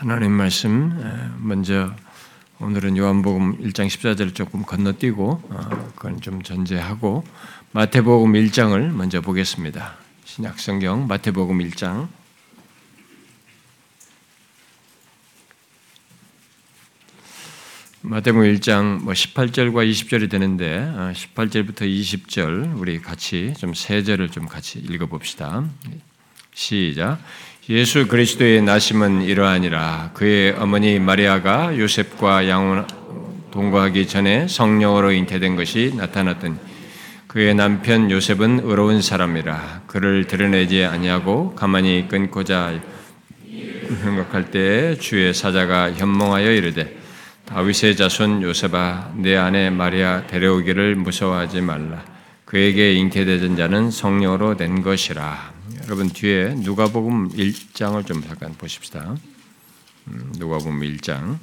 하나님 말씀 먼저 오늘은 요한복음 1장 14절을 조금 건너뛰고 그건 좀 전제하고 마태복음 1장을 먼저 보겠습니다. 신약성경 마태복음 1장 18절과 20절이 되는데 18절부터 20절 우리 같이 좀 세 절을 좀 같이 읽어봅시다. 시작. 예수 그리스도의 나심은 이러하니라. 그의 어머니 마리아가 요셉과 양혼 동거하기 전에 성령으로 잉태된 것이 나타났더니 그의 남편 요셉은 의로운 사람이라. 그를 드러내지 아니하고 가만히 끊고자 생각할 때에 주의 사자가 현몽하여 이르되 다윗의 자손 요셉아 내 아내 마리아 데려오기를 무서워하지 말라. 그에게 잉태되던 자는 성령으로 된 것이라. 여러분 뒤에 누가복음 1장을 좀 잠깐 보십시다. 누가복음 1장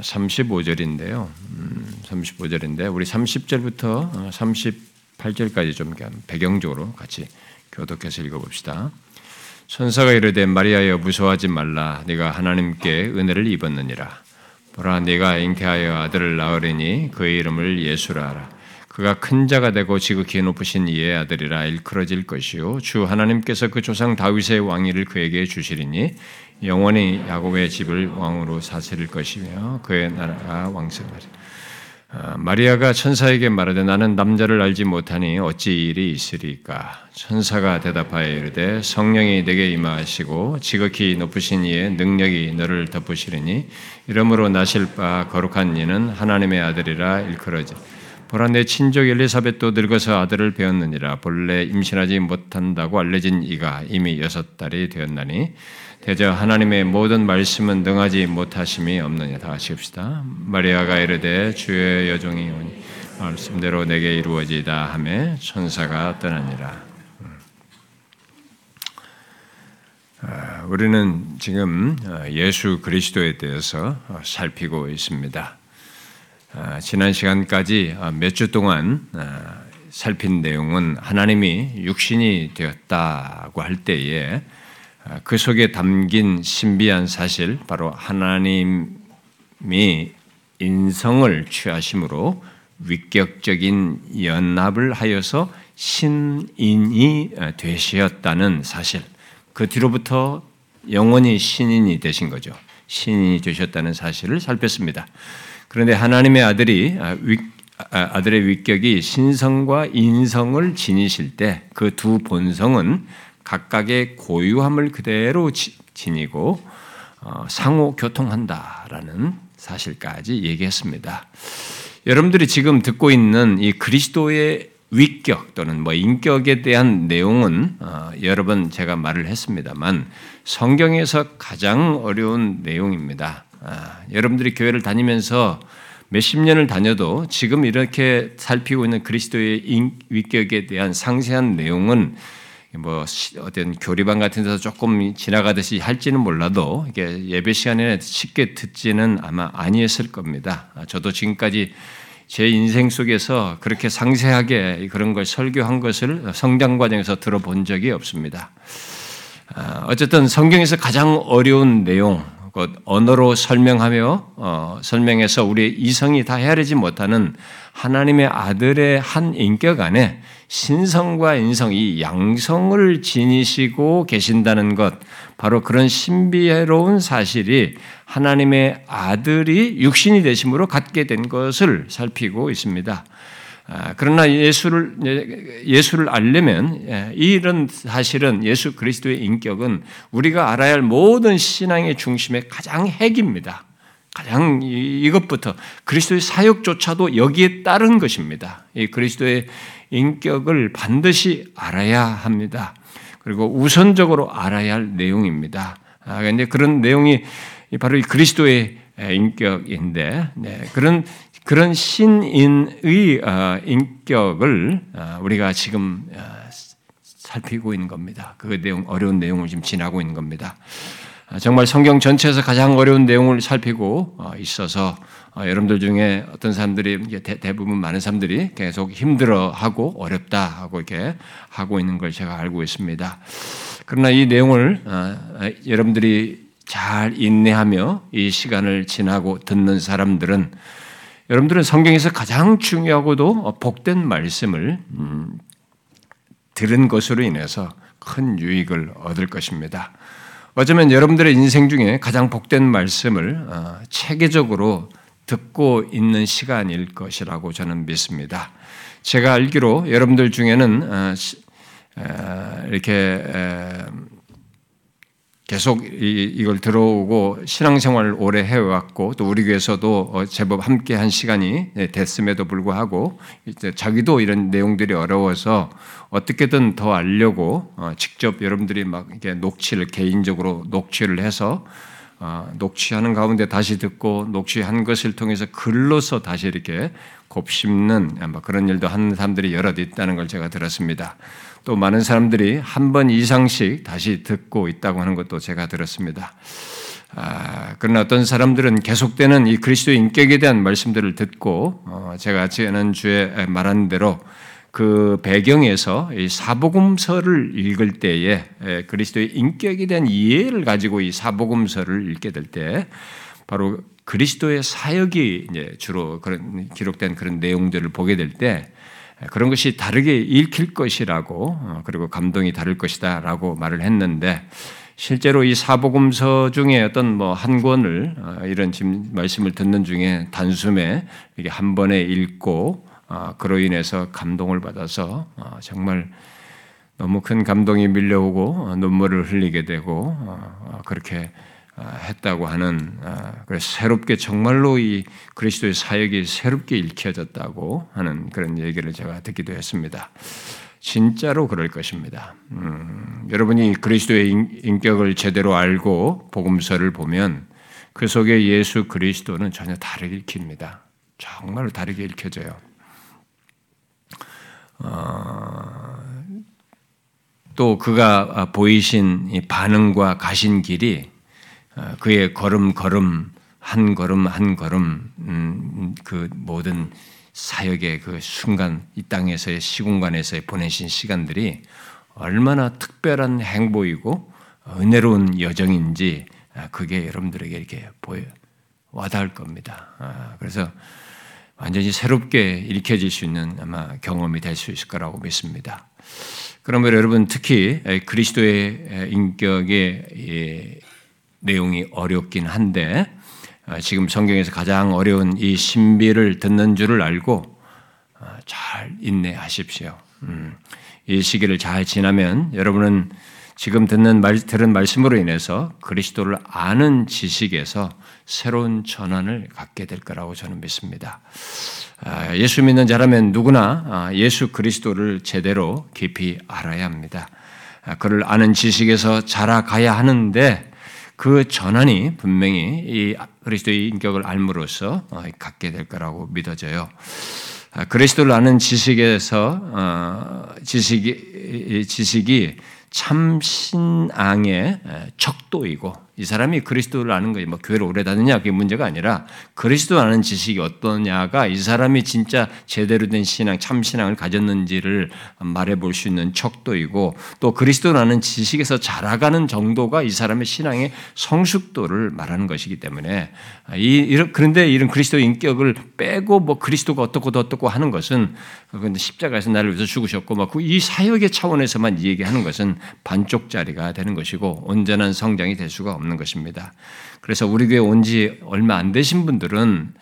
35절인데요. 35절인데 우리 30절부터 38절까지 좀 배경적으로 같이 교독해서 읽어봅시다. 천사가 이르되 마리아여 무서워하지 말라. 네가 하나님께 은혜를 입었느니라. 보라 네가 잉태하여 아들을 낳으리니 그의 이름을 예수라 하라. 그가 큰 자가 되고 지극히 높으신 이의 아들이라 일컬어질 것이요 주 하나님께서 그 조상 다윗의 왕위를 그에게 주시리니 영원히 야곱의 집을 왕으로 사세릴 것이며 그의 나라가 왕성하리라. 마리아가 천사에게 말하되 나는 남자를 알지 못하니 어찌 이 일이 있으리까. 천사가 대답하여 이르되 성령이 내게 임하시고 지극히 높으신 이의 능력이 너를 덮으시리니 이러므로 나실 바 거룩한 이는 하나님의 아들이라 일컬어지리라. 보라 내 친족 엘리사벳도 늙어서 아들을 배었느니라. 본래 임신하지 못한다고 알려진 이가 이미 6달이 되었나니 대저 하나님의 모든 말씀은 능하지 못하심이 없느냐. 다 하십시다. 마리아가 이르되 주의 여종이 오니 말씀대로 내게 이루어지다 하며 천사가 떠나니라. 우리는 지금 예수 그리스도에 대해서 살피고 있습니다. 지난 시간까지 몇 주 동안 살핀 내용은 하나님이 육신이 되었다고 할 때에 그 속에 담긴 신비한 사실, 바로 하나님이 인성을 취하심으로 위격적인 연합을 하여서 신인이 되셨다는 사실, 그 뒤로부터 영원히 신인이 되신 거죠. 신인이 되셨다는 사실을 살폈습니다. 그런데 하나님의 아들의 위격이 신성과 인성을 지니실 때 그 두 본성은 각각의 고유함을 그대로 지니고 상호 교통한다라는 사실까지 얘기했습니다. 여러분들이 지금 듣고 있는 이 그리스도의 위격 또는 인격에 대한 내용은 여러 번 제가 말을 했습니다만 성경에서 가장 어려운 내용입니다. 여러분들이 교회를 다니면서 몇십 년을 다녀도 지금 이렇게 살피고 있는 그리스도의 위격에 대한 상세한 내용은 어떤 교리반 같은 데서 조금 지나가듯이 할지는 몰라도 이게 예배 시간에 쉽게 듣지는 아마 아니했을 겁니다. 저도 지금까지 제 인생 속에서 그렇게 상세하게 그런 걸 설교한 것을 성장 과정에서 들어본 적이 없습니다. 어쨌든 성경에서 가장 어려운 내용, 곧 언어로 설명하며 설명해서 우리의 이성이 다 헤아리지 못하는 하나님의 아들의 한 인격 안에 신성과 인성, 이 양성을 지니시고 계신다는 것, 바로 그런 신비로운 사실이 하나님의 아들이 육신이 되심으로 갖게 된 것을 살피고 있습니다. 그러나 예수를 알려면 이런 사실은 예수 그리스도의 인격은 우리가 알아야 할 모든 신앙의 중심의 가장 핵입니다. 가장 이것부터 그리스도의 사역조차도 여기에 따른 것입니다. 이 그리스도의 인격을 반드시 알아야 합니다. 그리고 우선적으로 알아야 할 내용입니다. 그런데 그런 내용이 바로 이 그리스도의 인격인데 그런 신인의 인격을 우리가 지금 살피고 있는 겁니다. 그 내용, 어려운 내용을 지금 지나고 있는 겁니다. 정말 성경 전체에서 가장 어려운 내용을 살피고 있어서 여러분들 중에 어떤 사람들이 대부분 많은 사람들이 계속 힘들어하고 어렵다 하고 이렇게 하고 있는 걸 제가 알고 있습니다. 그러나 이 내용을 여러분들이 잘 인내하며 이 시간을 지나고 듣는 사람들은 여러분들은 성경에서 가장 중요하고도 복된 말씀을 들은 것으로 인해서 큰 유익을 얻을 것입니다. 어쩌면 여러분들의 인생 중에 가장 복된 말씀을 체계적으로 듣고 있는 시간일 것이라고 저는 믿습니다. 제가 알기로 여러분들 중에는 이렇게 계속 이걸 들어오고 신앙생활을 오래 해왔고 또 우리 교회에서도 제법 함께한 시간이 됐음에도 불구하고 이제 자기도 이런 내용들이 어려워서 어떻게든 더 알려고 직접 여러분들이 막 이렇게 녹취를 개인적으로 녹취를 해서 녹취하는 가운데 다시 듣고 녹취한 것을 통해서 글로서 다시 이렇게 곱씹는 그런 일도 하는 사람들이 여럿 있다는 걸 제가 들었습니다. 또 많은 사람들이 한 번 이상씩 다시 듣고 있다고 하는 것도 제가 들었습니다. 그러나 어떤 사람들은 계속되는 이 그리스도의 인격에 대한 말씀들을 듣고 제가 지난주에 말한 대로 그 배경에서 이 사복음서를 읽을 때에 그리스도의 인격에 대한 이해를 가지고 이 사복음서를 읽게 될 때 바로 그리스도의 사역이 이제 주로 그런 기록된 그런 내용들을 보게 될 때 그런 것이 다르게 읽힐 것이라고 그리고 감동이 다를 것이다 라고 말을 했는데 실제로 이 사복음서 중에 어떤 한 권을 이런 지금 말씀을 듣는 중에 단숨에 이게 한 번에 읽고 그로 인해서 감동을 받아서 정말 너무 큰 감동이 밀려오고 눈물을 흘리게 되고 그렇게 했다고 하는 그래서 새롭게 정말로 이 그리스도의 사역이 새롭게 읽혀졌다고 하는 그런 얘기를 제가 듣기도 했습니다. 진짜로 그럴 것입니다. 여러분이 그리스도의 인격을 제대로 알고 복음서를 보면 그 속에 예수 그리스도는 전혀 다르게 읽힙니다. 정말로 다르게 읽혀져요. 또 그가 보이신 이 반응과 가신 길이 그의 걸음걸음 한 걸음 한 걸음 그 모든 사역의 그 순간 이 땅에서의 시공간에서 보내신 시간들이 얼마나 특별한 행보이고 은혜로운 여정인지 그게 여러분들에게 이렇게 와닿을 겁니다. 그래서 완전히 새롭게 읽혀질 수 있는 아마 경험이 될 수 있을 거라고 믿습니다. 그러므로 여러분 특히 그리스도의 인격의 내용이 어렵긴 한데 지금 성경에서 가장 어려운 이 신비를 듣는 줄을 알고 잘 인내하십시오. 이 시기를 잘 지나면 여러분은 지금 들은 말씀으로 인해서 그리스도를 아는 지식에서 새로운 전환을 갖게 될 거라고 저는 믿습니다. 예수 믿는 자라면 누구나 예수 그리스도를 제대로 깊이 알아야 합니다. 그를 아는 지식에서 자라가야 하는데 그 전환이 분명히 이 그리스도의 인격을 알므로써 갖게 될 거라고 믿어져요. 그리스도를 아는 지식에서 지식이 참신앙의 척도이고 이 사람이 그리스도를 아는 거지 뭐 교회를 오래 다니냐 그게 문제가 아니라 그리스도 아는 지식이 어떠냐가 이 사람이 진짜 제대로 된 신앙 참신앙을 가졌는지를 말해볼 수 있는 척도이고 또 그리스도 아는 지식에서 자라가는 정도가 이 사람의 신앙의 성숙도를 말하는 것이기 때문에 그런데 이런 그리스도 인격을 빼고 뭐 그리스도가 어떻고 어떻고 하는 것은 십자가에서 나를 위해서 죽으셨고 막 이 사역의 차원에서만 이 얘기하는 것은 반쪽짜리가 되는 것이고 온전한 성장이 될 수가 없는 것입니다. 그래서 우리 교회 온 지 얼마 안 되신 분들은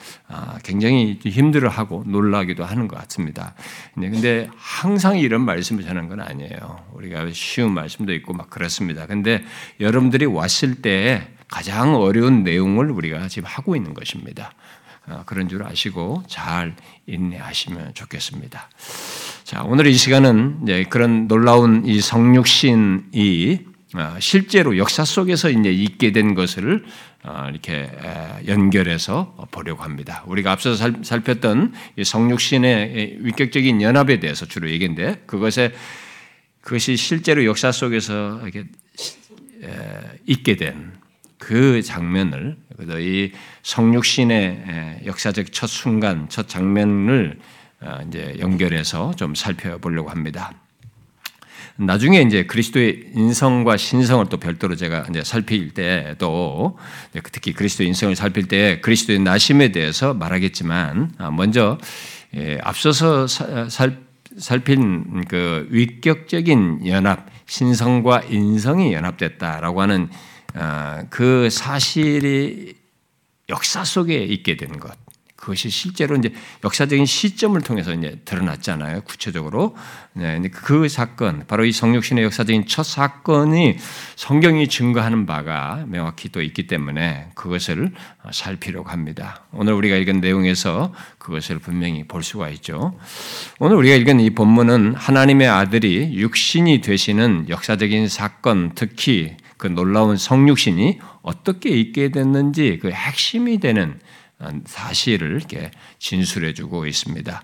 굉장히 힘들어하고 놀라기도 하는 것 같습니다. 근데 항상 이런 말씀을 전하는 건 아니에요. 우리가 쉬운 말씀도 있고 막 그렇습니다. 근데 여러분들이 왔을 때 가장 어려운 내용을 우리가 지금 하고 있는 것입니다. 그런 줄 아시고 잘 인내하시면 좋겠습니다. 자, 오늘 이 시간은 이제 그런 놀라운 이 성육신이 실제로 역사 속에서 이제 있게 된 것을 이렇게 연결해서 보려고 합니다. 우리가 앞서서 살폈던 이 성육신의 위격적인 연합에 대해서 주로 얘기인데 그것이 실제로 역사 속에서 이렇게 있게 된 그 장면을 이 성육신의 역사적 첫 순간, 첫 장면을 이제 연결해서 좀 살펴보려고 합니다. 나중에 이제 그리스도의 인성과 신성을 또 별도로 제가 이제 살필 때도 특히 그리스도의 인성을 살필 때 그리스도의 나심에 대해서 말하겠지만 먼저 앞서서 살핀 그 위격적인 연합, 신성과 인성이 연합됐다라고 하는 그 사실이 역사 속에 있게 된 것. 그것이 실제로 이제 역사적인 시점을 통해서 이제 드러났잖아요. 구체적으로. 네, 그 사건, 바로 이 성육신의 역사적인 첫 사건이 성경이 증거하는 바가 명확히 또 있기 때문에 그것을 살피려고 합니다. 오늘 우리가 읽은 내용에서 그것을 분명히 볼 수가 있죠. 오늘 우리가 읽은 이 본문은 하나님의 아들이 육신이 되시는 역사적인 사건, 특히 그 놀라운 성육신이 어떻게 있게 됐는지 그 핵심이 되는 사실을 이렇게 진술해주고 있습니다.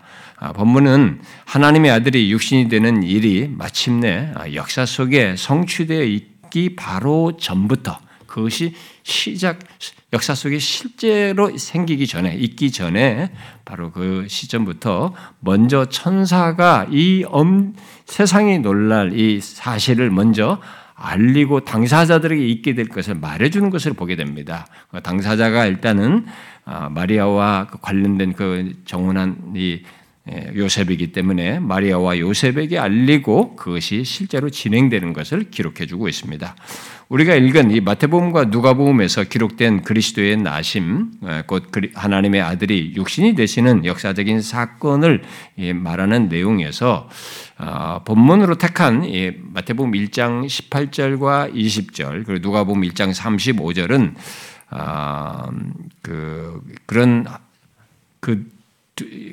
본문은 하나님의 아들이 육신이 되는 일이 마침내 역사 속에 성취되어 있기 바로 전부터 그것이 역사 속에 실제로 생기기 전에, 있기 전에 바로 그 시점부터 먼저 천사가 이 세상이 놀랄 이 사실을 먼저 알리고 당사자들에게 있게 될 것을 말해주는 것을 보게 됩니다. 당사자가 일단은 마리아와 관련된 그 정혼한 이 요셉이기 때문에 마리아와 요셉에게 알리고 그것이 실제로 진행되는 것을 기록해주고 있습니다. 우리가 읽은 이 마태복음과 누가복음에서 기록된 그리스도의 나심, 곧 하나님의 아들이 육신이 되시는 역사적인 사건을 말하는 내용에서 본문으로 택한 마태복음 1장 18절과 20절 그리고 누가복음 1장 35절은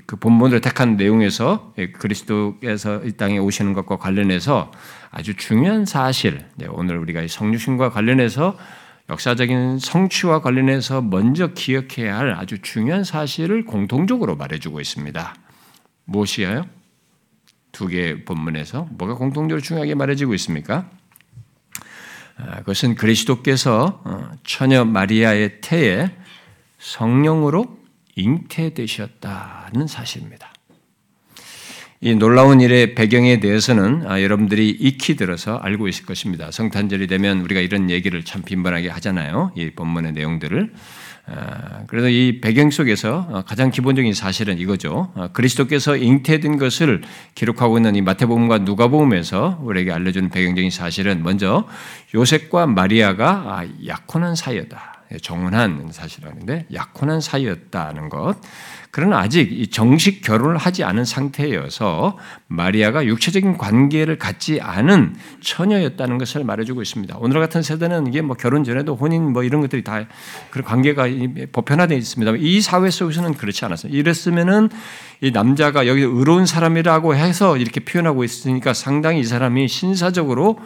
그 본문을 택한 내용에서 그리스도께서 이 땅에 오시는 것과 관련해서 아주 중요한 사실, 오늘 우리가 성육신과 관련해서 역사적인 성취와 관련해서 먼저 기억해야 할 아주 중요한 사실을 공통적으로 말해주고 있습니다. 무엇이에요? 두 개의 본문에서 뭐가 공통적으로 중요하게 말해지고 있습니까? 그것은 그리스도께서 처녀 마리아의 태에 성령으로 잉태되셨다는 사실입니다. 이 놀라운 일의 배경에 대해서는 여러분들이 익히 들어서 알고 있을 것입니다. 성탄절이 되면 우리가 이런 얘기를 참 빈번하게 하잖아요. 이 본문의 내용들을. 그래서 이 배경 속에서 가장 기본적인 사실은 이거죠. 그리스도께서 잉태된 것을 기록하고 있는 이 마태복음과 누가복음에서 우리에게 알려주는 배경적인 사실은 먼저 요셉과 마리아가 약혼한 사이였다. 정혼한 사실이라는데 약혼한 사이였다는 것. 그러나 아직 정식 결혼을 하지 않은 상태여서 마리아가 육체적인 관계를 갖지 않은 처녀였다는 것을 말해주고 있습니다. 오늘 같은 세대는 이게 뭐 결혼 전에도 혼인 뭐 이런 것들이 다 그런 관계가 보편화되어 있습니다. 이 사회 속에서는 그렇지 않았어요. 이랬으면은 이 남자가 여기 의로운 사람이라고 해서 이렇게 표현하고 있으니까 상당히 이 사람이 신사적으로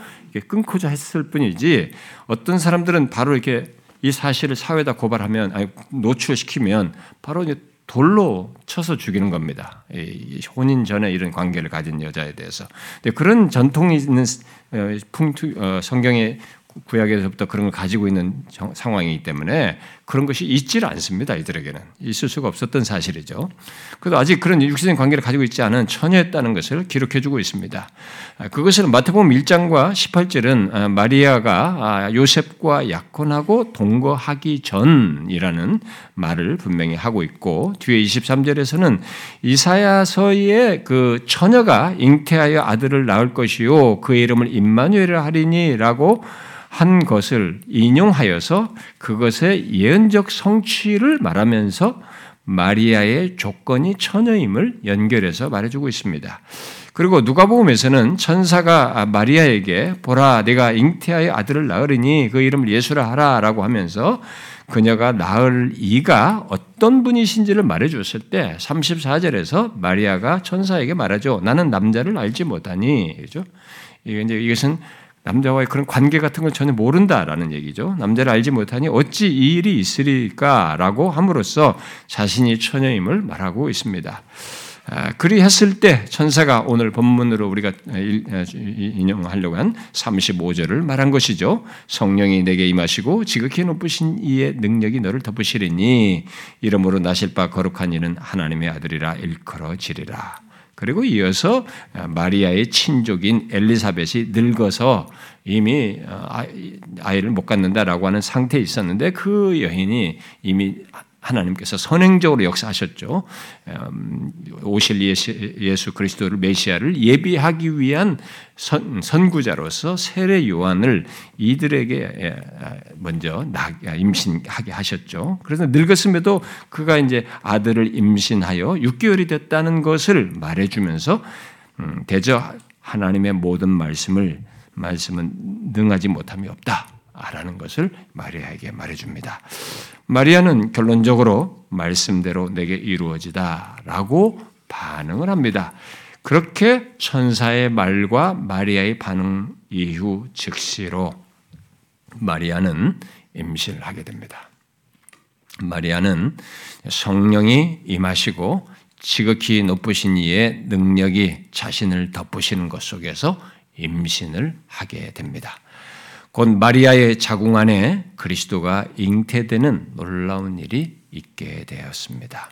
끊고자 했을 뿐이지 어떤 사람들은 바로 이렇게 이 사실을 사회에다 고발하면, 아니, 노출시키면 바로 이제 돌로 쳐서 죽이는 겁니다. 혼인 전에 이런 관계를 가진 여자에 대해서. 근데 그런 전통이 있는 성경의 구약에서부터 그런 걸 가지고 있는 상황이기 때문에 그런 것이 있질 않습니다. 이들에게는. 있을 수가 없었던 사실이죠. 그래도 아직 그런 육신적인 관계를 가지고 있지 않은 처녀였다는 것을 기록해주고 있습니다. 그것은 마태복음 1장과 18절은 마리아가 요셉과 약혼하고 동거하기 전이라는 말을 분명히 하고 있고 뒤에 23절에서는 이사야서의 그 처녀가 잉태하여 아들을 낳을 것이요 그의 이름을 임마누엘이라 하리니라고 한 것을 인용하여서 그것의 예언적 성취를 말하면서 마리아의 조건이 처녀임을 연결해서 말해주고 있습니다. 그리고 누가복음에서는 천사가 마리아에게 보라 내가 잉태하여 아들을 낳으리니 그 이름을 예수라 하라라고 하면서 그녀가 낳을 이가 어떤 분이신지를 말해줬을 때 34절에서 마리아가 천사에게 말하죠. 나는 남자를 알지 못하니. 그렇죠? 이것은 남자와의 그런 관계 같은 걸 전혀 모른다라는 얘기죠. 남자를 알지 못하니 어찌 이 일이 있으리까라고 함으로써 자신이 처녀임을 말하고 있습니다. 그리했을 때 천사가 오늘 본문으로 우리가 인용하려고 한 35절을 말한 것이죠. 성령이 내게 임하시고 지극히 높으신 이의 능력이 너를 덮으시리니 이러므로 나실 바 거룩한 이는 하나님의 아들이라 일컬어지리라. 그리고 이어서 마리아의 친족인 엘리사벳이 늙어서 이미 아이를 못 갖는다라고 하는 상태에 있었는데 그 여인이 이미 하나님께서 선행적으로 역사하셨죠. 오실 예수 그리스도를 메시아를 예비하기 위한 선구자로서 세례 요한을 이들에게 먼저 임신하게 하셨죠. 그래서 늙었음에도 그가 이제 아들을 임신하여 6개월이 됐다는 것을 말해주면서 대저 하나님의 모든 말씀은 능하지 못함이 없다. 라는 것을 마리아에게 말해줍니다. 마리아는 결론적으로 말씀대로 내게 이루어지다 라고 반응을 합니다. 그렇게 천사의 말과 마리아의 반응 이후 즉시로 마리아는 임신을 하게 됩니다. 마리아는 성령이 임하시고 지극히 높으신 이의 능력이 자신을 덮으시는 것 속에서 임신을 하게 됩니다. 곧 마리아의 자궁 안에 그리스도가 잉태되는 놀라운 일이 있게 되었습니다.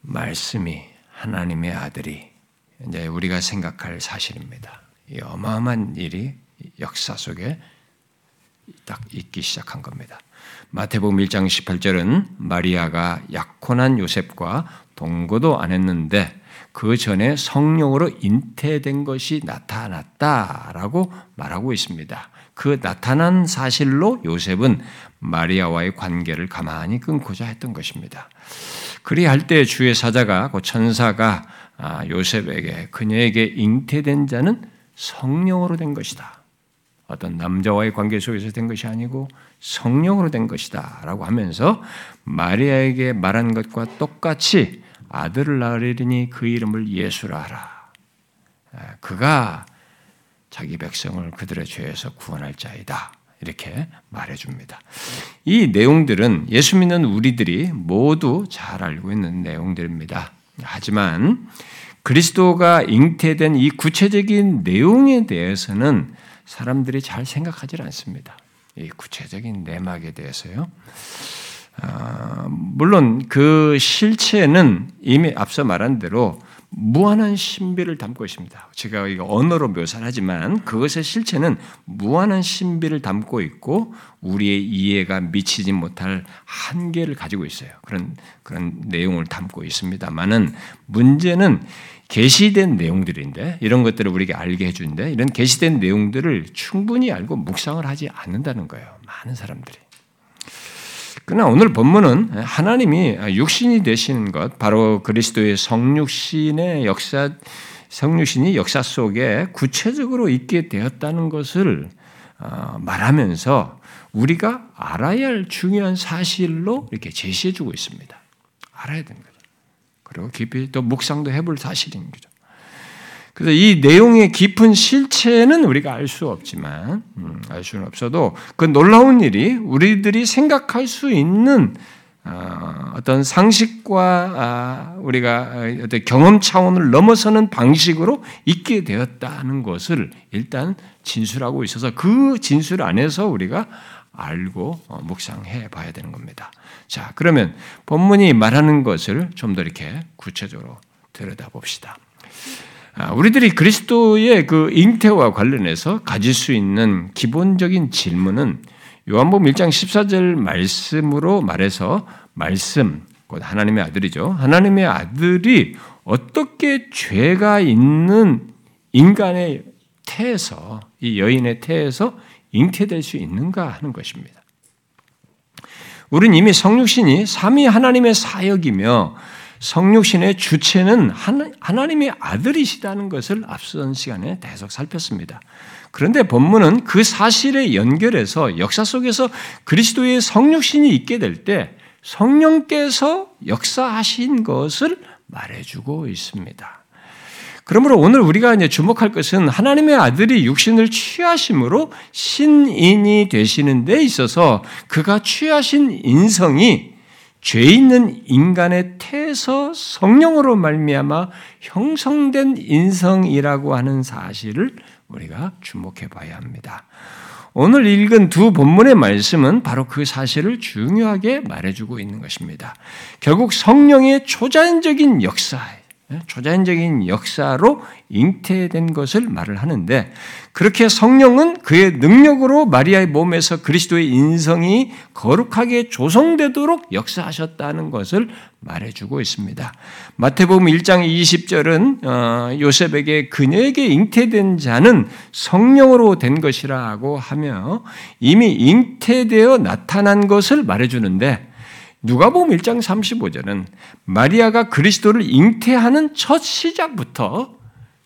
말씀이 하나님의 아들이 이제 우리가 생각할 사실입니다. 이 어마어마한 일이 역사 속에 딱 있기 시작한 겁니다. 마태복음 1장 18절은 마리아가 약혼한 요셉과 동거도 안 했는데 그 전에 성령으로 잉태된 것이 나타났다라고 말하고 있습니다. 그 나타난 사실로 요셉은 마리아와의 관계를 가만히 끊고자 했던 것입니다. 그리할 때 주의 사자가 그 천사가 요셉에게 그녀에게 잉태된 자는 성령으로 된 것이다. 어떤 남자와의 관계 속에서 된 것이 아니고 성령으로 된 것이다 라고 하면서 마리아에게 말한 것과 똑같이 아들을 낳으리니 그 이름을 예수라 하라. 그가 자기 백성을 그들의 죄에서 구원할 자이다. 이렇게 말해줍니다. 이 내용들은 예수 믿는 우리들이 모두 잘 알고 있는 내용들입니다. 하지만 그리스도가 잉태된 이 구체적인 내용에 대해서는 사람들이 잘 생각하지 않습니다. 이 구체적인 내막에 대해서요. 물론 그 실체는 이미 앞서 말한 대로 무한한 신비를 담고 있습니다. 제가 이거 언어로 묘사를 하지만 그것의 실체는 무한한 신비를 담고 있고 우리의 이해가 미치지 못할 한계를 가지고 있어요. 그런 내용을 담고 있습니다만은 문제는 계시된 내용들인데 이런 것들을 우리에게 알게 해주는데 이런 계시된 내용들을 충분히 알고 묵상을 하지 않는다는 거예요. 많은 사람들이. 그러나 오늘 본문은 하나님이 육신이 되시는 것, 바로 그리스도의 성육신이 역사 속에 구체적으로 있게 되었다는 것을 말하면서 우리가 알아야 할 중요한 사실로 이렇게 제시해주고 있습니다. 알아야 되는 거죠. 그리고 깊이 또 묵상도 해볼 사실인 거죠. 그래서 이 내용의 깊은 실체는 우리가 알 수 없지만, 알 수는 없어도 그 놀라운 일이 우리들이 생각할 수 있는 어떤 상식과 우리가 어떤 경험 차원을 넘어서는 방식으로 있게 되었다는 것을 일단 진술하고 있어서 그 진술 안에서 우리가 알고 묵상해 봐야 되는 겁니다. 자, 그러면 본문이 말하는 것을 좀 더 이렇게 구체적으로 들여다봅시다. 우리들이 그리스도의 그 잉태와 관련해서 가질 수 있는 기본적인 질문은 요한복음 1장 14절 말씀으로 말해서 말씀, 곧 하나님의 아들이죠. 하나님의 아들이 어떻게 죄가 있는 인간의 태에서, 이 여인의 태에서 잉태될 수 있는가 하는 것입니다. 우린 이미 성육신이 삼위 하나님의 사역이며 성육신의 주체는 하나님의 아들이시다는 것을 앞선 시간에 계속 살폈습니다. 그런데 본문은 그 사실에 연결해서 역사 속에서 그리스도의 성육신이 있게 될 때 성령께서 역사하신 것을 말해주고 있습니다. 그러므로 오늘 우리가 이제 주목할 것은 하나님의 아들이 육신을 취하심으로 신인이 되시는 데 있어서 그가 취하신 인성이 죄 있는 인간의 태에서 성령으로 말미암아 형성된 인성이라고 하는 사실을 우리가 주목해 봐야 합니다. 오늘 읽은 두 본문의 말씀은 바로 그 사실을 중요하게 말해주고 있는 것입니다. 결국 성령의 초자연적인 역사, 초자연적인 역사로 잉태된 것을 말을 하는데, 그렇게 성령은 그의 능력으로 마리아의 몸에서 그리스도의 인성이 거룩하게 조성되도록 역사하셨다는 것을 말해주고 있습니다. 마태복음 1장 20절은 요셉에게 그녀에게 잉태된 자는 성령으로 된 것이라고 하며 이미 잉태되어 나타난 것을 말해주는데, 누가복음 1장 35절은 마리아가 그리스도를 잉태하는 첫 시작부터,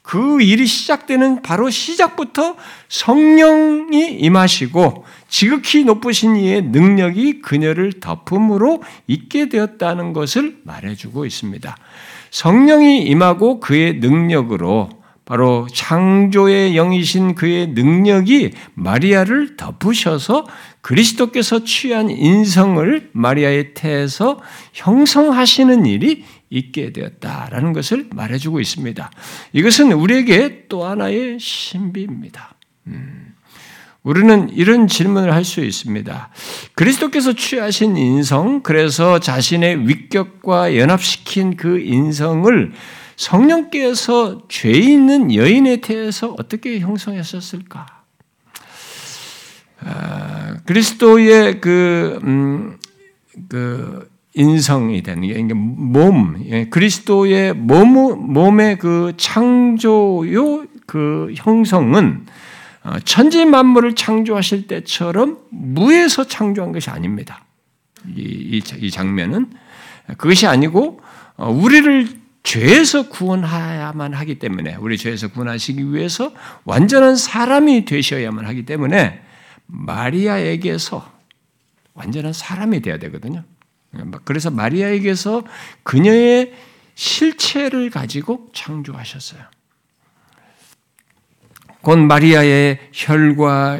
그 일이 시작되는 바로 시작부터 성령이 임하시고 지극히 높으신 이의 능력이 그녀를 덮음으로 있게 되었다는 것을 말해주고 있습니다. 성령이 임하고 그의 능력으로, 바로 창조의 영이신 그의 능력이 마리아를 덮으셔서 그리스도께서 취한 인성을 마리아의 태에서 형성하시는 일이 있게 되었다라는 것을 말해주고 있습니다. 이것은 우리에게 또 하나의 신비입니다. 우리는 이런 질문을 할 수 있습니다. 그리스도께서 취하신 인성, 그래서 자신의 위격과 연합시킨 그 인성을 성령께서 죄 있는 여인의 태에서 어떻게 형성했었을까? 그리스도의 그 인성이 되는 게 몸, 그리스도의 몸의 그 창조요 그 형성은 천지 만물을 창조하실 때처럼 무에서 창조한 것이 아닙니다. 이 장면은 그것이 아니고 우리를 죄에서 구원해야만 하기 때문에, 우리 죄에서 구원하시기 위해서 완전한 사람이 되셔야만 하기 때문에 마리아에게서 완전한 사람이 되어야 되거든요. 그래서 마리아에게서 그녀의 실체를 가지고 창조하셨어요. 곧 마리아의 혈과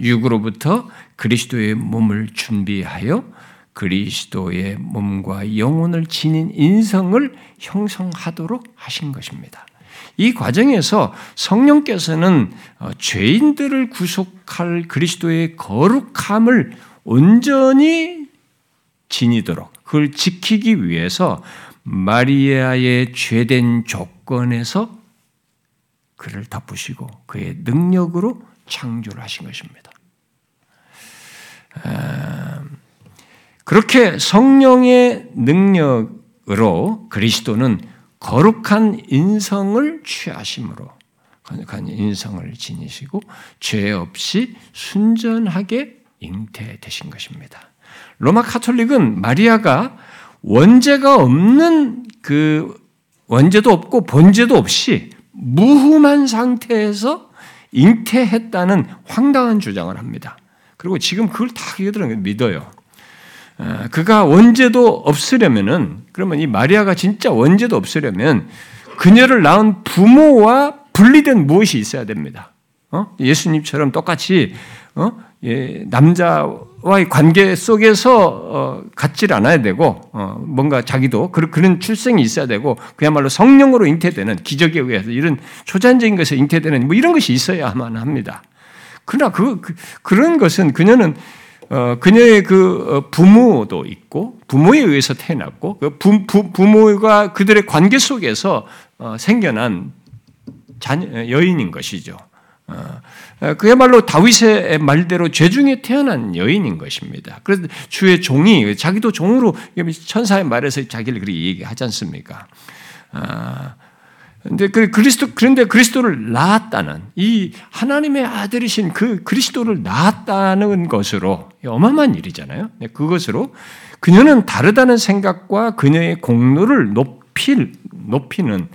육으로부터 그리스도의 몸을 준비하여 그리스도의 몸과 영혼을 지닌 인성을 형성하도록 하신 것입니다. 이 과정에서 성령께서는 죄인들을 구속할 그리스도의 거룩함을 온전히 지니도록, 그걸 지키기 위해서 마리아의 죄된 조건에서 그를 덮으시고 그의 능력으로 창조를 하신 것입니다. 그렇게 성령의 능력으로 그리스도는 거룩한 인성을 취하심으로, 거룩한 인성을 지니시고 죄 없이 순전하게 잉태되신 것입니다. 로마 카톨릭은 마리아가 원죄가 없는, 그 원죄도 없고 본죄도 없이 무흠한 상태에서 잉태했다는 황당한 주장을 합니다. 그리고 지금 그걸 다 그들은 믿어요. 그가 원죄도 없으려면은, 그러면 이 마리아가 진짜 원죄도 없으려면 그녀를 낳은 부모와 분리된 무엇이 있어야 됩니다. 예수님처럼 똑같이 남자와의 관계 속에서 같질 않아야 되고, 뭔가 자기도 그런 출생이 있어야 되고, 그야말로 성령으로 잉태되는, 기적에 의해서 이런 초자연적인 것에 잉태되는 뭐 이런 것이 있어야만 합니다. 그러나 그런 것은 그녀는 그녀의 그 부모도 있고, 부모에 의해서 태어났고, 부모가 그들의 관계 속에서 생겨난 여인인 것이죠. 그야말로 다윗의 말대로 죄 중에 태어난 여인인 것입니다. 그래서 주의 종이, 자기도 종으로, 천사의 말에서 자기를 그렇게 얘기하지 않습니까? 그런데 그리스도를 낳았다는, 이 하나님의 아들이신 그 그리스도를 낳았다는 것으로, 어마어마한 일이잖아요. 그것으로 그녀는 다르다는 생각과 그녀의 공로를 높이는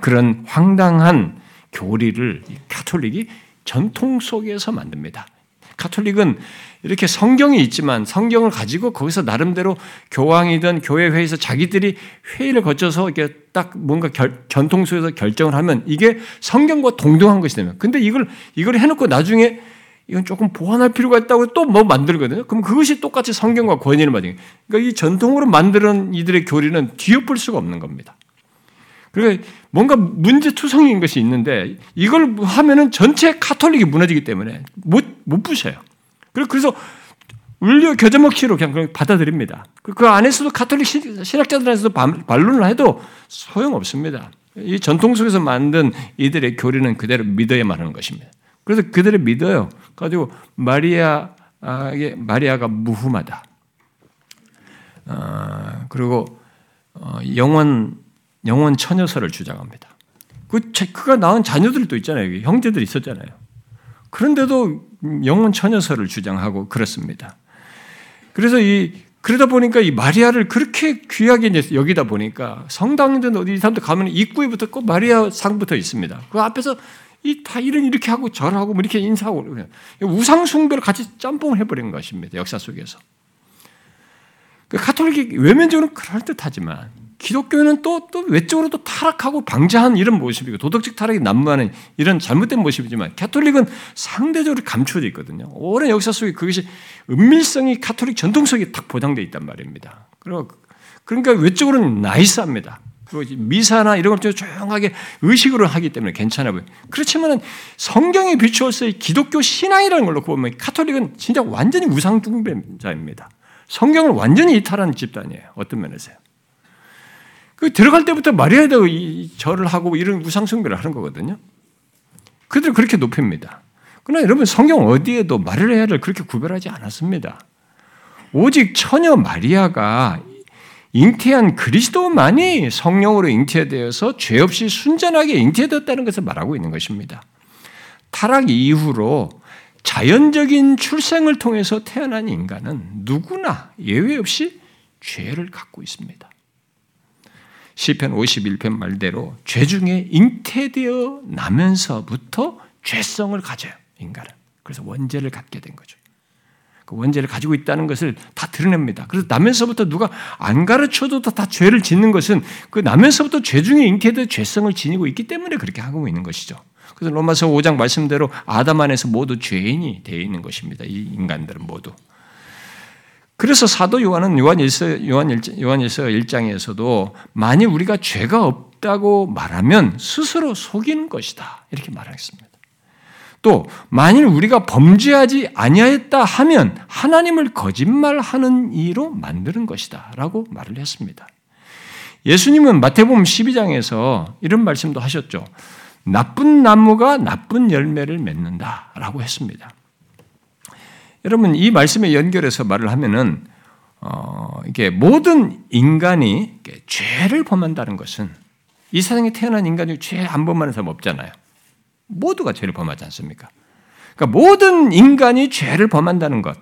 그런 황당한 교리를 가톨릭이 전통 속에서 만듭니다. 가톨릭은 이렇게 성경이 있지만 성경을 가지고 거기서 나름대로 교황이든 교회 회의에서 자기들이 회의를 거쳐서 이렇게 딱 뭔가 전통 속에서 결정을 하면 이게 성경과 동등한 것이 되면, 근데 이걸 해놓고 나중에 이건 조금 보완할 필요가 있다고 또 뭐 만들거든요. 그럼 그것이 똑같이 성경과 권위를 받는, 그러니까 이 전통으로 만드는 이들의 교리는 뒤엎을 수가 없는 겁니다. 그러니까 뭔가 문제투성인 것이 있는데 이걸 하면은 전체 카톨릭이 무너지기 때문에 못 부셔요. 그래서 윤리와 교제목시로 그냥 받아들입니다. 그 안에서도 카톨릭 신학자들에서도 반론을 해도 소용없습니다. 이 전통 속에서 만든 이들의 교리는 그대로 믿어야만 하는 것입니다. 그래서 그대로 믿어요. 가지고 마리아가 무흠하다. 그리고 영원 처녀설을 주장합니다. 그가 낳은 자녀들도 있잖아요. 형제들이 있었잖아요. 그런데도 영원 처녀설을 주장하고 그렇습니다. 그래서 그러다 보니까 이 마리아를 그렇게 귀하게 여기다 보니까 성당이든 어디 이 사람들 가면 입구에부터 꼭 마리아 상부터 있습니다. 그 앞에서 다 이렇게 하고 절하고 이렇게 인사하고 그냥 우상 숭배를 같이 짬뽕을 해버린 것입니다. 역사 속에서. 카톨릭이 외면적으로는 그럴듯하지만 기독교는 또 외적으로 또 타락하고 방자한 이런 모습이고 도덕적 타락이 난무하는 이런 잘못된 모습이지만 카톨릭은 상대적으로 감춰져 있거든요. 오랜 역사 속에 그것이 은밀성이 카톨릭 전통 속에 딱 보장되어 있단 말입니다. 그러니까 외적으로는 나이스합니다. 그리고 미사나 이런 걸 조용하게 의식으로 하기 때문에 괜찮아 보여요. 그렇지만 성경에 비추어서 기독교 신앙이라는 걸로 보면 카톨릭은 진짜 완전히 우상숭배자입니다. 성경을 완전히 이탈하는 집단이에요. 어떤 면에서요. 들어갈 때부터 마리아에다 절을 하고 이런 우상숭배를 하는 거거든요. 그들은 그렇게 높입니다. 그러나 여러분 성경 어디에도 마리아를 그렇게 구별하지 않았습니다. 오직 처녀 마리아가 잉태한 그리스도만이 성령으로 잉태되어서 죄 없이 순전하게 잉태되었다는 것을 말하고 있는 것입니다. 타락 이후로 자연적인 출생을 통해서 태어난 인간은 누구나 예외 없이 죄를 갖고 있습니다. 시편 51편 말대로 죄 중에 잉태되어 나면서부터 죄성을 가져요. 인간은. 그래서 원죄를 갖게 된 거죠. 그 원죄를 가지고 있다는 것을 다 드러냅니다. 그래서 나면서부터 누가 안 가르쳐도 다 죄를 짓는 것은 그 나면서부터 죄 중에 잉태되어 죄성을 지니고 있기 때문에 그렇게 하고 있는 것이죠. 그래서 로마서 5장 말씀대로 아담 안에서 모두 죄인이 되어 있는 것입니다. 이 인간들은 모두. 그래서 사도 요한은 요한일서 1장에서도 만일 우리가 죄가 없다고 말하면 스스로 속인 것이다. 이렇게 말하겠습니다. 또 만일 우리가 범죄하지 아니하였다 하면 하나님을 거짓말하는 이로 만드는 것이다. 라고 말을 했습니다. 예수님은 마태복음 12장에서 이런 말씀도 하셨죠. 나쁜 나무가 나쁜 열매를 맺는다. 라고 했습니다. 여러분, 이 말씀에 연결해서 말을 하면은, 이게 모든 인간이 죄를 범한다는 것은 이 세상에 태어난 인간 중에 죄 안 범하는 사람 없잖아요. 모두가 죄를 범하지 않습니까? 그러니까 모든 인간이 죄를 범한다는 것,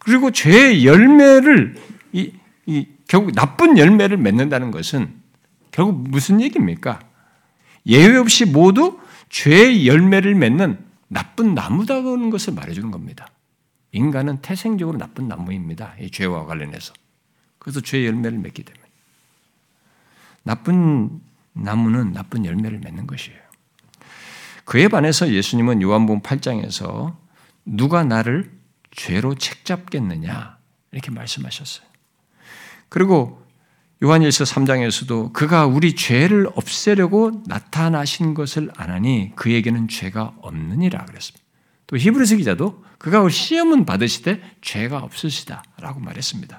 그리고 죄의 열매를, 결국 나쁜 열매를 맺는다는 것은 결국 무슨 얘기입니까? 예외 없이 모두 죄의 열매를 맺는 나쁜 나무다라는 것을 말해주는 겁니다. 인간은 태생적으로 나쁜 나무입니다. 이 죄와 관련해서. 그래서 죄의 열매를 맺기 때문에. 나쁜 나무는 나쁜 열매를 맺는 것이에요. 그에 반해서 예수님은 요한복음 8장에서 누가 나를 죄로 책잡겠느냐 이렇게 말씀하셨어요. 그리고 요한일서 3장에서도 그가 우리 죄를 없애려고 나타나신 것을 아나니 그에게는 죄가 없느니라 그랬습니다. 또 히브리서 기자도 그가 시험은 받으시되 죄가 없으시다라고 말했습니다.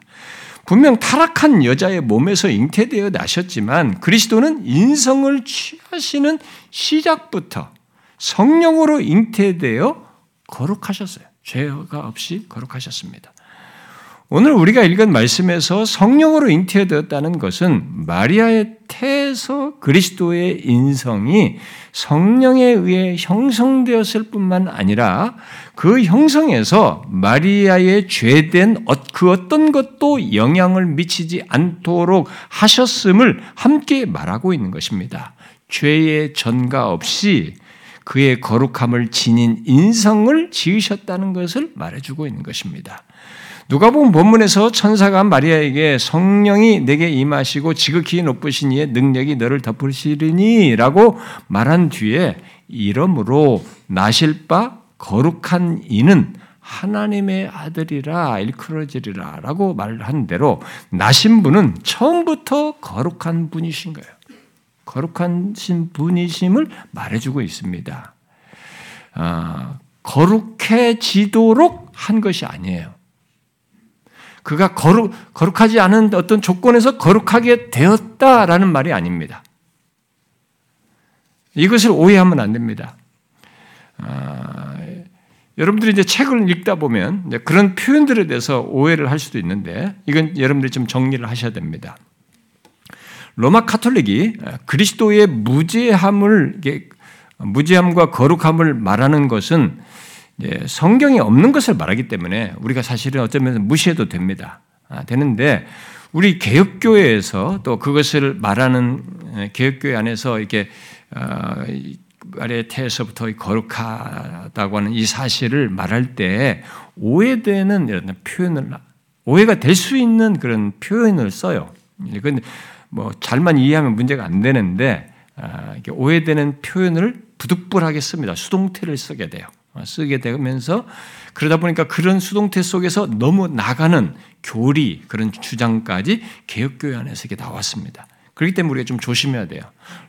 분명 타락한 여자의 몸에서 잉태되어 나셨지만 그리스도는 인성을 취하시는 시작부터 성령으로 잉태되어 거룩하셨어요. 죄가 없이 거룩하셨습니다. 오늘 우리가 읽은 말씀에서 성령으로 잉태되었다는 것은 마리아의 태에서 그리스도의 인성이 성령에 의해 형성되었을 뿐만 아니라 그 형성에서 마리아의 죄된 그 어떤 것도 영향을 미치지 않도록 하셨음을 함께 말하고 있는 것입니다. 죄의 전가 없이 그의 거룩함을 지닌 인성을 지으셨다는 것을 말해주고 있는 것입니다. 누가복음 본문에서 천사가 마리아에게 성령이 내게 임하시고 지극히 높으신 이의 능력이 너를 덮으시리니라고 말한 뒤에 이러므로 나실 바 거룩한 이는 하나님의 아들이라 일컬어지리라라고 말한 대로 나신 분은 처음부터 거룩한 분이신 거예요. 거룩한 분이심을 말해주고 있습니다. 거룩해지도록 한 것이 아니에요. 그가 거룩하지 않은 어떤 조건에서 거룩하게 되었다라는 말이 아닙니다. 이것을 오해하면 안 됩니다. 여러분들이 이제 책을 읽다 보면 이제 그런 표현들에 대해서 오해를 할 수도 있는데 이건 여러분들이 좀 정리를 하셔야 됩니다. 로마 카톨릭이 그리스도의 무죄함과 거룩함을 말하는 것은 성경이 없는 것을 말하기 때문에 우리가 사실은 어쩌면 무시해도 됩니다. 되는데 우리 개혁교회에서 또 그것을 말하는 개혁교회 안에서 이렇게 아래 태에서부터 거룩하다고 하는 이 사실을 말할 때 오해되는 이런 표현을 오해가 될 수 있는 그런 표현을 써요. 그런데 뭐 잘만 이해하면 문제가 안 되는데 오해되는 표현을 부득불하게 씁니다. 수동태를 쓰게 돼요. 쓰게 되면서 그러다 보니까 그런 수동태 속에서 너무 나가는 교리 그런 주장까지 개혁교회 안에서 이게 나왔습니다. 그렇기 때문에 우리가 좀 조심해야 돼요.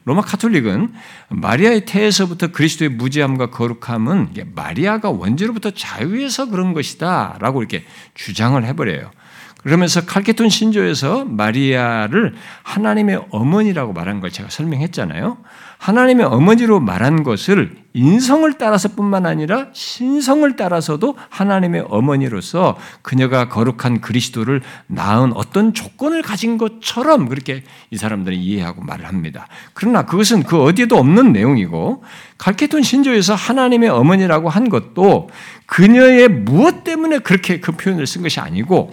로마 카톨릭은 마리아의 태에서부터 그리스도의 무죄함과 거룩함은 마리아가 원죄로부터 자유해서 그런 것이다 라고 이렇게 주장을 해버려요. 그러면서 칼케톤 신조에서 마리아를 하나님의 어머니라고 말한 걸 제가 설명했잖아요. 하나님의 어머니로 말한 것을 인성을 따라서뿐만 아니라 신성을 따라서도 하나님의 어머니로서 그녀가 거룩한 그리스도를 낳은 어떤 조건을 가진 것처럼 그렇게 이 사람들이 이해하고 말을 합니다. 그러나 그것은 그 어디에도 없는 내용이고 갈케톤 신조에서 하나님의 어머니라고 한 것도 그녀의 무엇 때문에 그렇게 그 표현을 쓴 것이 아니고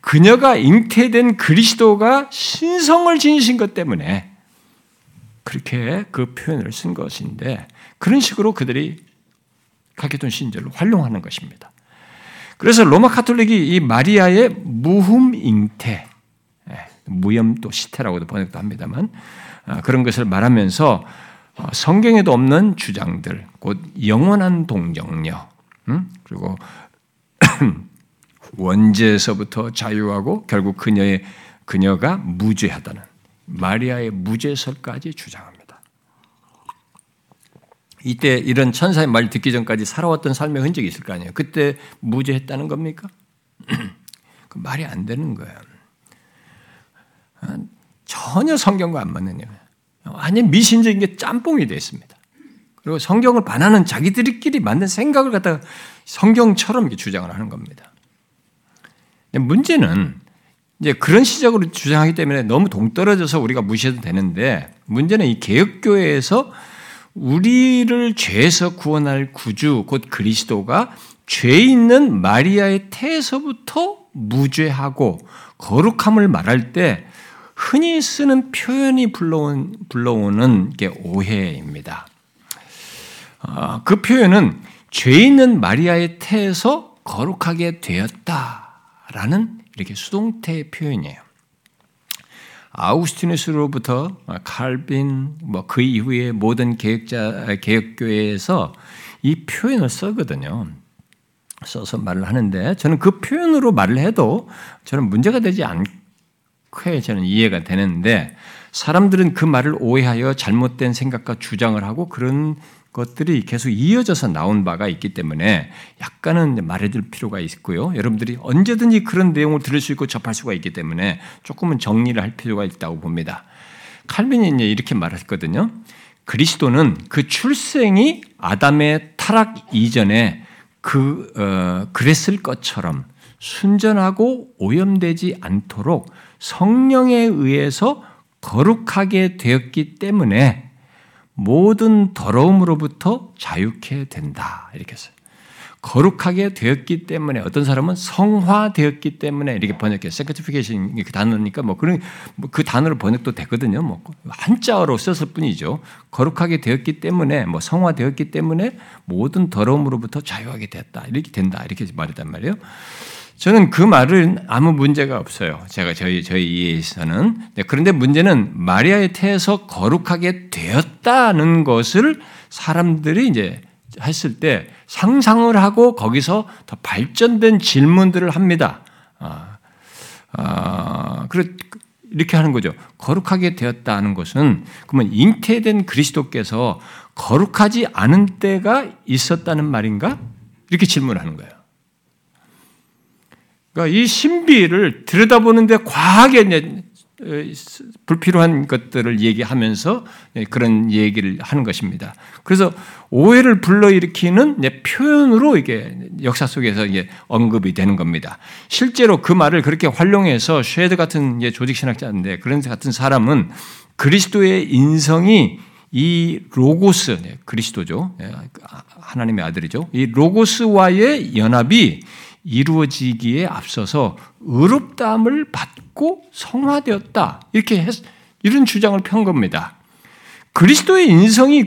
그녀가 잉태된 그리스도가 신성을 지니신 것 때문에 그렇게 그 표현을 쓴 것인데 그런 식으로 그들이 갈케톤 신조를 활용하는 것입니다. 그래서 로마 카톨릭이 이 마리아의 무흠잉태, 무염도 시태라고도 번역도 합니다만 그런 것을 말하면서 성경에도 없는 주장들, 곧 영원한 동정녀, 그리고 원죄에서부터 자유하고 결국 그녀가 무죄하다는 마리아의 무죄설까지 주장합니다. 이때 이런 천사의 말 듣기 전까지 살아왔던 삶의 흔적이 있을 거 아니에요. 그때 무죄했다는 겁니까? 말이 안 되는 거예요. 전혀 성경과 안 맞는 얘기예요. 완전 미신적인 게 짬뽕이 되어 있습니다. 그리고 성경을 반하는 자기들끼리 만든 생각을 갖다가 성경처럼 이렇게 주장을 하는 겁니다. 문제는 이제 그런 시작으로 주장하기 때문에 너무 동떨어져서 우리가 무시해도 되는데 문제는 이 개혁교회에서 우리를 죄에서 구원할 구주 곧 그리스도가 죄 있는 마리아의 태에서부터 무죄하고 거룩함을 말할 때 흔히 쓰는 표현이 불러오는 게 오해입니다. 그 표현은 죄 있는 마리아의 태에서 거룩하게 되었다라는 이렇게 수동태의 표현이에요. 아우구스티누스로부터 칼빈, 그 이후에 모든 개혁교회에서 이 표현을 쓰거든요. 써서 말을 하는데 저는 그 표현으로 말을 해도 저는 문제가 되지 않게 저는 이해가 되는데 사람들은 그 말을 오해하여 잘못된 생각과 주장을 하고 그런 것들이 계속 이어져서 나온 바가 있기 때문에 약간은 말해줄 필요가 있고요. 여러분들이 언제든지 그런 내용을 들을 수 있고 접할 수가 있기 때문에 조금은 정리를 할 필요가 있다고 봅니다. 칼빈이 이렇게 말했거든요. 그리스도는 그 출생이 아담의 타락 이전에 그랬을 것처럼 순전하고 오염되지 않도록 성령에 의해서 거룩하게 되었기 때문에 모든 더러움으로부터 자유케 된다. 이렇게 써요. 거룩하게 되었기 때문에 어떤 사람은 성화되었기 때문에 이렇게 번역해요. sanctification 그 단어니까 그 단어로 번역도 되거든요. 한자어로 썼을 뿐이죠. 거룩하게 되었기 때문에 성화되었기 때문에 모든 더러움으로부터 자유하게 됐다. 이렇게 된다. 이렇게 말했단 말이에요. 저는 그 말은 아무 문제가 없어요. 저희 이해에서는. 그런데 문제는 마리아의 태에서 거룩하게 되었다는 것을 사람들이 이제 했을 때 상상을 하고 거기서 더 발전된 질문들을 합니다. 이렇게 하는 거죠. 거룩하게 되었다는 것은 그러면 잉태된 그리스도께서 거룩하지 않은 때가 있었다는 말인가? 이렇게 질문하는 거예요. 그러니까 이 신비를 들여다보는데 과하게 불필요한 것들을 얘기하면서 그런 얘기를 하는 것입니다. 그래서 오해를 불러일으키는 표현으로 이게 역사 속에서 이게 언급이 되는 겁니다. 실제로 그 말을 그렇게 활용해서 쉐드 같은 조직신학자인데 그런 같은 사람은 그리스도의 인성이 이 로고스, 그리스도죠. 하나님의 아들이죠. 이 로고스와의 연합이 이루어지기에 앞서서 의롭다함을 받고 성화되었다. 이렇게 이런 주장을 편 겁니다. 그리스도의 인성이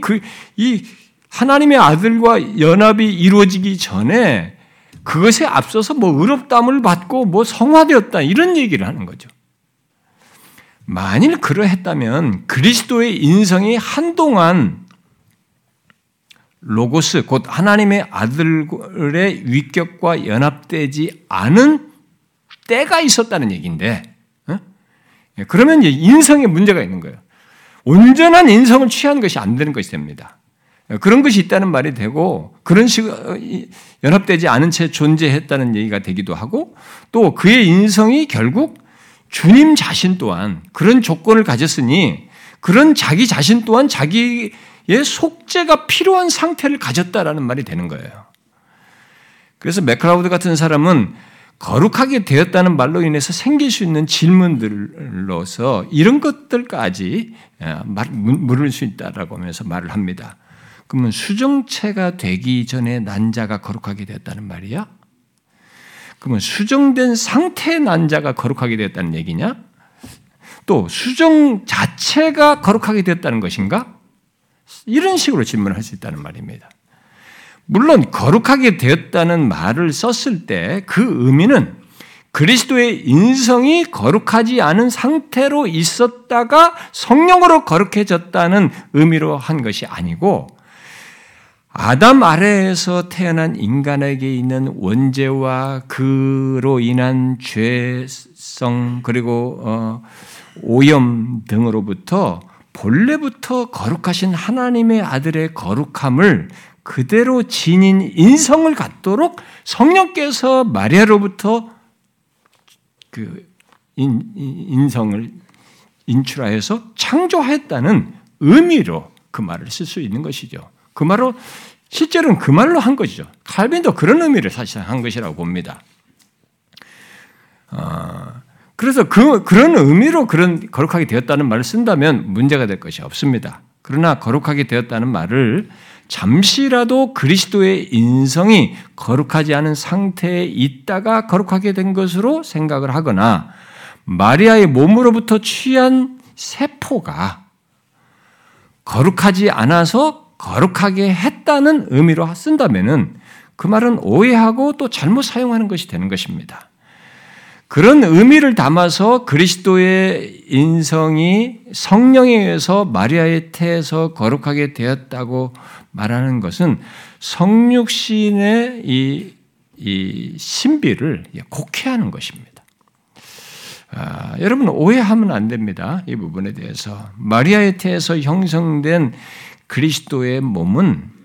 이 하나님의 아들과 연합이 이루어지기 전에 그것에 앞서서 의롭다함을 받고 성화되었다. 이런 얘기를 하는 거죠. 만일 그러했다면 그리스도의 인성이 한동안 로고스 곧 하나님의 아들의 위격과 연합되지 않은 때가 있었다는 얘기인데 그러면 인성에 문제가 있는 거예요. 온전한 인성을 취한 것이 안 되는 것이 됩니다. 그런 것이 있다는 말이 되고 그런 식으로 연합되지 않은 채 존재했다는 얘기가 되기도 하고 또 그의 인성이 결국 주님 자신 또한 그런 조건을 가졌으니 그런 자기 자신 또한 자기의 속죄가 필요한 상태를 가졌다라는 말이 되는 거예요. 그래서 맥클라우드 같은 사람은 거룩하게 되었다는 말로 인해서 생길 수 있는 질문들로서 이런 것들까지 물을 수 있다라고 하면서 말을 합니다. 그러면 수정체가 되기 전에 난 자가 거룩하게 되었다는 말이야? 그러면 수정된 상태의 난 자가 거룩하게 되었다는 얘기냐? 또 수정 자체가 거룩하게 되었다는 것인가? 이런 식으로 질문을 할 수 있다는 말입니다. 물론 거룩하게 되었다는 말을 썼을 때 그 의미는 그리스도의 인성이 거룩하지 않은 상태로 있었다가 성령으로 거룩해졌다는 의미로 한 것이 아니고 아담 아래에서 태어난 인간에게 있는 원죄와 그로 인한 죄성 그리고 오염 등으로부터 본래부터 거룩하신 하나님의 아들의 거룩함을 그대로 지닌 인성을 갖도록 성령께서 마리아로부터 그 인성을 인출하여서 창조했다는 의미로 그 말을 쓸 수 있는 것이죠. 그 말로, 실제로는 그 말로 한 것이죠. 칼빈도 그런 의미를 사실 한 것이라고 봅니다. 그래서 그런 의미로 그런 거룩하게 되었다는 말을 쓴다면 문제가 될 것이 없습니다. 그러나 거룩하게 되었다는 말을 잠시라도 그리스도의 인성이 거룩하지 않은 상태에 있다가 거룩하게 된 것으로 생각을 하거나 마리아의 몸으로부터 취한 세포가 거룩하지 않아서 거룩하게 했다는 의미로 쓴다면은 그 말은 오해하고 또 잘못 사용하는 것이 되는 것입니다. 그런 의미를 담아서 그리스도의 인성이 성령에 의해서 마리아의 태에서 거룩하게 되었다고 말하는 것은 성육신의 이 신비를 곡해하는 것입니다. 여러분 오해하면 안 됩니다. 이 부분에 대해서 마리아의 태에서 형성된 그리스도의 몸은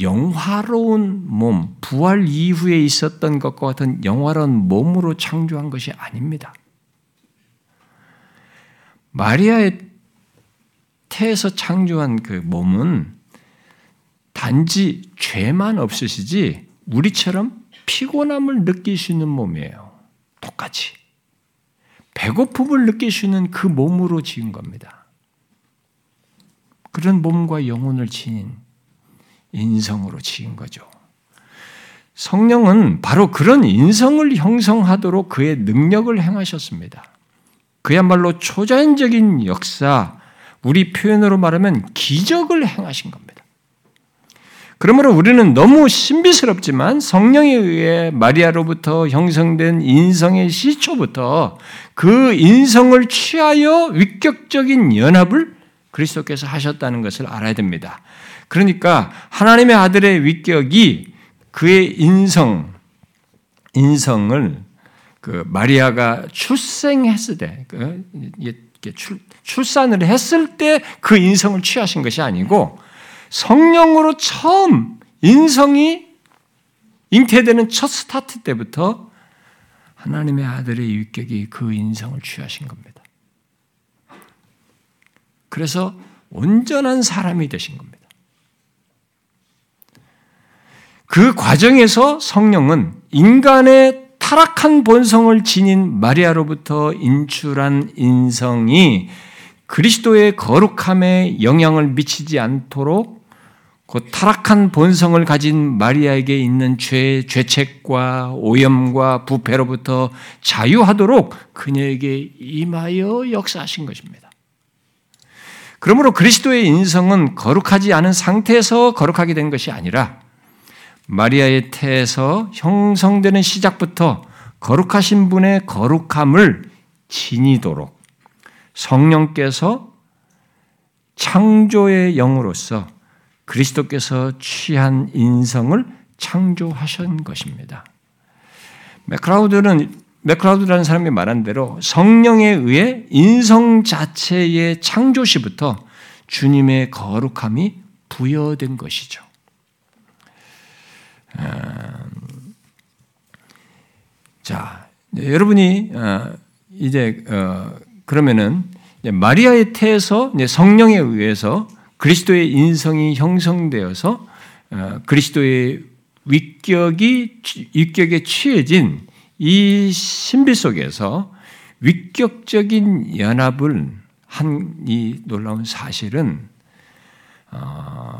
영화로운 몸, 부활 이후에 있었던 것과 같은 영화로운 몸으로 창조한 것이 아닙니다. 마리아의 태에서 창조한 그 몸은 단지 죄만 없으시지 우리처럼 피곤함을 느낄 수 있는 몸이에요. 똑같이. 배고픔을 느낄 수 있는 그 몸으로 지은 겁니다. 그런 몸과 영혼을 지닌 인성으로 지은 거죠. 성령은 바로 그런 인성을 형성하도록 그의 능력을 행하셨습니다. 그야말로 초자연적인 역사, 우리 표현으로 말하면 기적을 행하신 겁니다. 그러므로 우리는 너무 신비스럽지만 성령에 의해 마리아로부터 형성된 인성의 시초부터 그 인성을 취하여 위격적인 연합을 그리스도께서 하셨다는 것을 알아야 됩니다. 그러니까 하나님의 아들의 위격이 그의 인성을 그 마리아가 출생했을 때, 출산을 했을 때 그 인성을 취하신 것이 아니고 성령으로 처음 인성이 잉태되는 첫 스타트 때부터 하나님의 아들의 유격이 그 인성을 취하신 겁니다. 그래서 온전한 사람이 되신 겁니다. 그 과정에서 성령은 인간의 타락한 본성을 지닌 마리아로부터 인출한 인성이 그리스도의 거룩함에 영향을 미치지 않도록 그 타락한 본성을 가진 마리아에게 있는 죄책과 오염과 부패로부터 자유하도록 그녀에게 임하여 역사하신 것입니다. 그러므로 그리스도의 인성은 거룩하지 않은 상태에서 거룩하게 된 것이 아니라 마리아의 태에서 형성되는 시작부터 거룩하신 분의 거룩함을 지니도록 성령께서 창조의 영으로서 그리스도께서 취한 인성을 창조하신 것입니다. 맥크라우드라는 사람이 말한 대로 성령에 의해 인성 자체의 창조시부터 주님의 거룩함이 부여된 것이죠. 자, 여러분이 이제 그러면은 이제 마리아의 태에서 이제 성령에 의해서 그리스도의 인성이 형성되어서 그리스도의 위격에 취해진 이 신비 속에서 위격적인 연합을 한 이 놀라운 사실은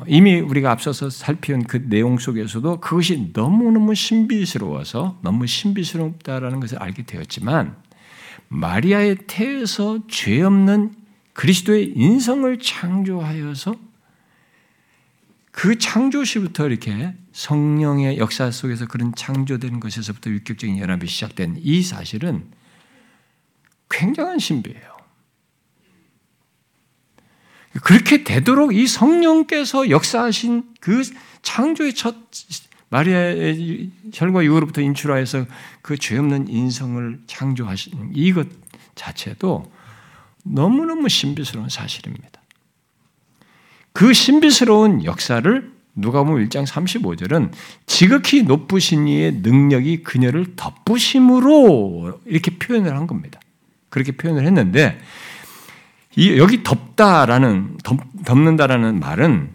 이미 우리가 앞서서 살펴온 그 내용 속에서도 그것이 너무너무 신비스러워서 너무 신비스럽다라는 것을 알게 되었지만 마리아의 태에서 죄 없는 그리스도의 인성을 창조하여서 그 창조시부터 이렇게 성령의 역사 속에서 그런 창조된 것에서부터 위격적인 연합이 시작된 이 사실은 굉장한 신비예요. 그렇게 되도록 이 성령께서 역사하신 그 창조의 첫 마리아의 혈과 유로부터 인출하여서 그 죄 없는 인성을 창조하신 이것 자체도 너무너무 신비스러운 사실입니다. 그 신비스러운 역사를 누가복음 1장 35절은 지극히 높으신 이의 능력이 그녀를 덮으심으로 이렇게 표현을 한 겁니다. 그렇게 표현을 했는데 여기 덮는다라는 말은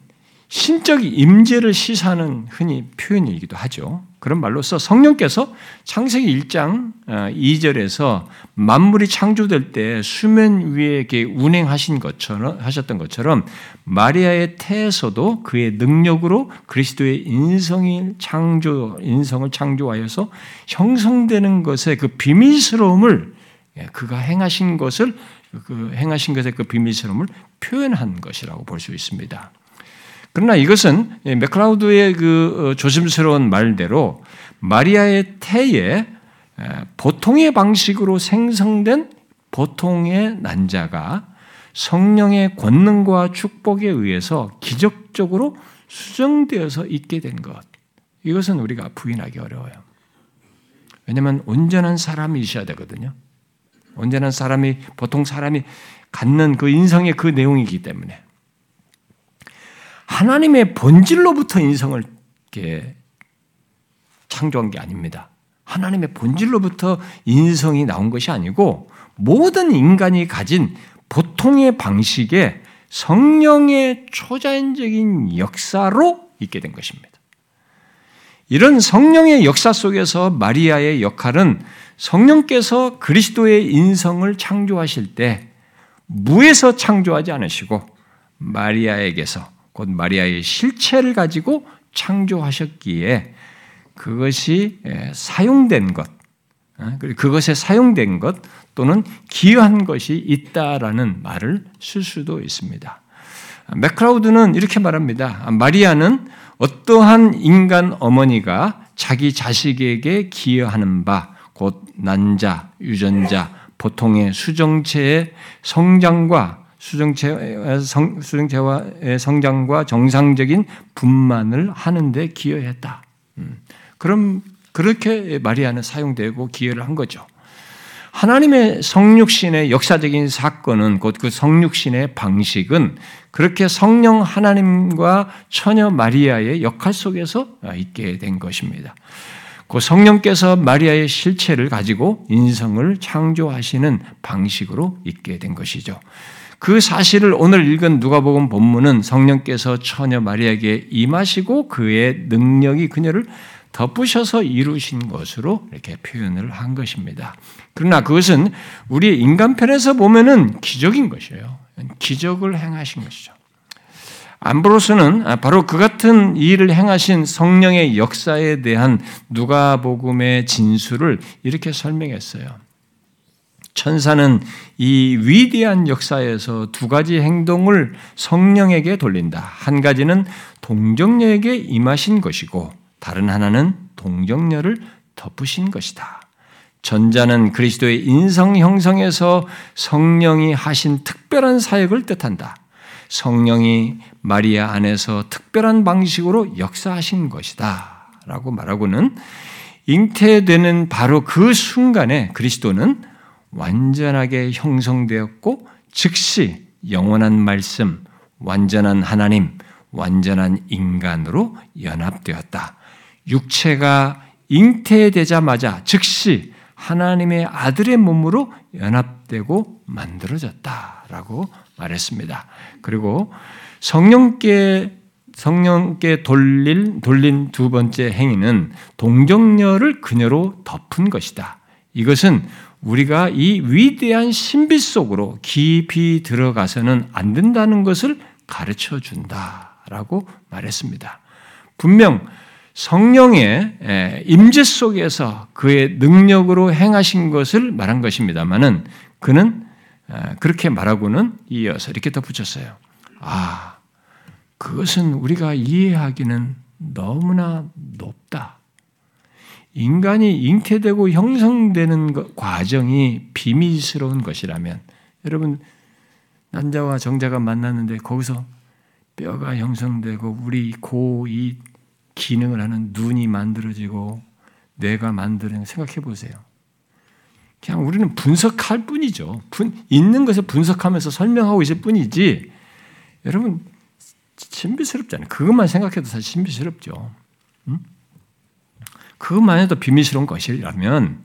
신적 임재를 시사하는 흔히 표현이기도 하죠. 그런 말로서 성령께서 창세기 1장 2절에서 만물이 창조될 때 수면 위에 운행하신 것처럼 하셨던 것처럼 마리아의 태에서도 그의 능력으로 그리스도의 인성을 창조하여서 형성되는 것의 그 비밀스러움을 그가 행하신 것을 그 비밀스러움을 표현한 것이라고 볼 수 있습니다. 그러나 이것은 맥클라우드의 그 조심스러운 말대로 마리아의 태에 보통의 방식으로 생성된 보통의 난자가 성령의 권능과 축복에 의해서 기적적으로 수정되어서 있게 된 것. 이것은 우리가 부인하기 어려워요. 왜냐하면 온전한 사람이셔야 되거든요. 온전한 사람이 보통 사람이 갖는 그 인성의 그 내용이기 때문에 하나님의 본질로부터 인성을 이렇게 창조한 게 아닙니다. 하나님의 본질로부터 인성이 나온 것이 아니고 모든 인간이 가진 보통의 방식에 성령의 초자연적인 역사로 있게 된 것입니다. 이런 성령의 역사 속에서 마리아의 역할은 성령께서 그리스도의 인성을 창조하실 때 무에서 창조하지 않으시고 마리아에게서 곧 마리아의 실체를 가지고 창조하셨기에 그것이 사용된 것, 그리고 그것에 사용된 것 또는 기여한 것이 있다라는 말을 쓸 수도 있습니다. 맥클라우드는 이렇게 말합니다. 마리아는 어떠한 인간 어머니가 자기 자식에게 기여하는 바, 곧 난자, 유전자, 보통의 수정체의 성장과 수정체와의 성장과 정상적인 분만을 하는데 기여했다. 그럼 그렇게 마리아는 사용되고 기여를 한 거죠. 하나님의 성육신의 역사적인 사건은 곧 그 성육신의 방식은 그렇게 성령 하나님과 처녀 마리아의 역할 속에서 있게 된 것입니다. 그 성령께서 마리아의 실체를 가지고 인성을 창조하시는 방식으로 있게 된 것이죠. 그 사실을 오늘 읽은 누가복음 본문은 성령께서 처녀 마리아에게 임하시고 그의 능력이 그녀를 덮으셔서 이루신 것으로 이렇게 표현을 한 것입니다. 그러나 그것은 우리 인간편에서 보면은 기적인 것이에요. 기적을 행하신 것이죠. 암브로스는 바로 그 같은 일을 행하신 성령의 역사에 대한 누가복음의 진술을 이렇게 설명했어요. 천사는 이 위대한 역사에서 두 가지 행동을 성령에게 돌린다. 한 가지는 동정녀에게 임하신 것이고 다른 하나는 동정녀를 덮으신 것이다. 전자는 그리스도의 인성 형성에서 성령이 하신 특별한 사역을 뜻한다. 성령이 마리아 안에서 특별한 방식으로 역사하신 것이다 라고 말하고는 잉태되는 바로 그 순간에 그리스도는 완전하게 형성되었고 즉시 영원한 말씀, 완전한 하나님, 완전한 인간으로 연합되었다. 육체가 잉태되자마자 즉시 하나님의 아들의 몸으로 연합되고 만들어졌다라고 말했습니다. 그리고 성령께 돌린 두 번째 행위는 동정녀를 그녀로 덮은 것이다. 이것은 우리가 이 위대한 신비 속으로 깊이 들어가서는 안 된다는 것을 가르쳐 준다라고 말했습니다. 분명 성령의 임재 속에서 그의 능력으로 행하신 것을 말한 것입니다만은 그는 그렇게 말하고는 이어서 이렇게 덧붙였어요. 아, 그것은 우리가 이해하기는 너무나 높다. 인간이 잉태되고 형성되는 과정이 비밀스러운 것이라면 여러분 남자와 정자가 만났는데 거기서 뼈가 형성되고 우리 고, 이 기능을 하는 눈이 만들어지고 뇌가 만드는 생각해 보세요. 그냥 우리는 분석할 뿐이죠. 있는 것을 분석하면서 설명하고 있을 뿐이지 여러분 신비스럽잖아요. 그것만 생각해도 사실 신비스럽죠. 응? 그것만 해도 비밀스러운 것이라면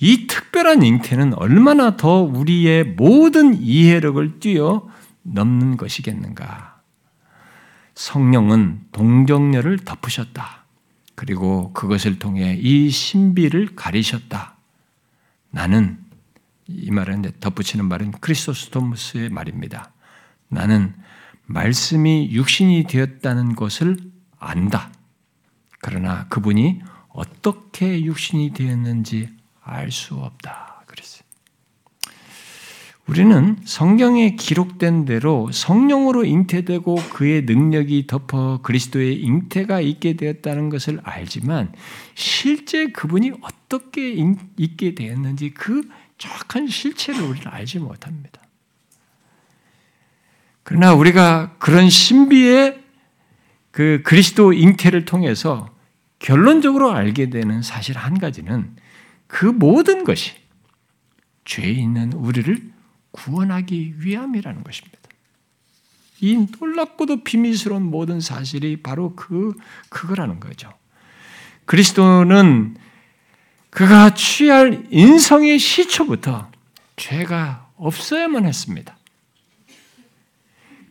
이 특별한 잉태는 얼마나 더 우리의 모든 이해력을 뛰어넘는 것이겠는가. 성령은 동정녀를 덮으셨다. 그리고 그것을 통해 이 신비를 가리셨다. 나는 이 말은 덧붙이는 말은 크리스토스토무스의 말입니다. 나는 말씀이 육신이 되었다는 것을 안다. 그러나 그분이 어떻게 육신이 되었는지 알 수 없다. 그랬어요. 우리는 성경에 기록된 대로 성령으로 잉태되고 그의 능력이 덮어 그리스도의 잉태가 있게 되었다는 것을 알지만 실제 그분이 어떻게 있게 되었는지 그 정확한 실체를 우리는 알지 못합니다. 그러나 우리가 그런 신비의 그 그리스도 잉태를 통해서 결론적으로 알게 되는 사실 한 가지는 그 모든 것이 죄 있는 우리를 구원하기 위함이라는 것입니다. 이 놀랍고도 비밀스러운 모든 사실이 바로 그거라는 거죠. 그리스도는 그가 취할 인성의 시초부터 죄가 없어야만 했습니다.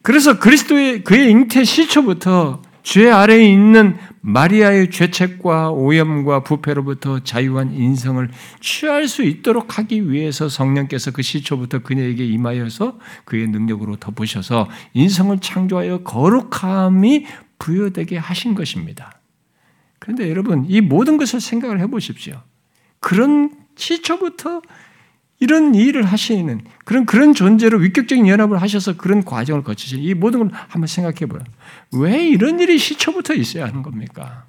그래서 그의 잉태 시초부터 죄 아래에 있는 마리아의 죄책과 오염과 부패로부터 자유한 인성을 취할 수 있도록 하기 위해서 성령께서 그 시초부터 그녀에게 임하여서 그의 능력으로 덮으셔서 인성을 창조하여 거룩함이 부여되게 하신 것입니다. 그런데 여러분, 이 모든 것을 생각을 해보십시오. 그런 시초부터 이런 일을 하시는 그런 존재로 위격적인 연합을 하셔서 그런 과정을 거치시는 이 모든 걸 한번 생각해 보라. 왜 이런 일이 시초부터 있어야 하는 겁니까?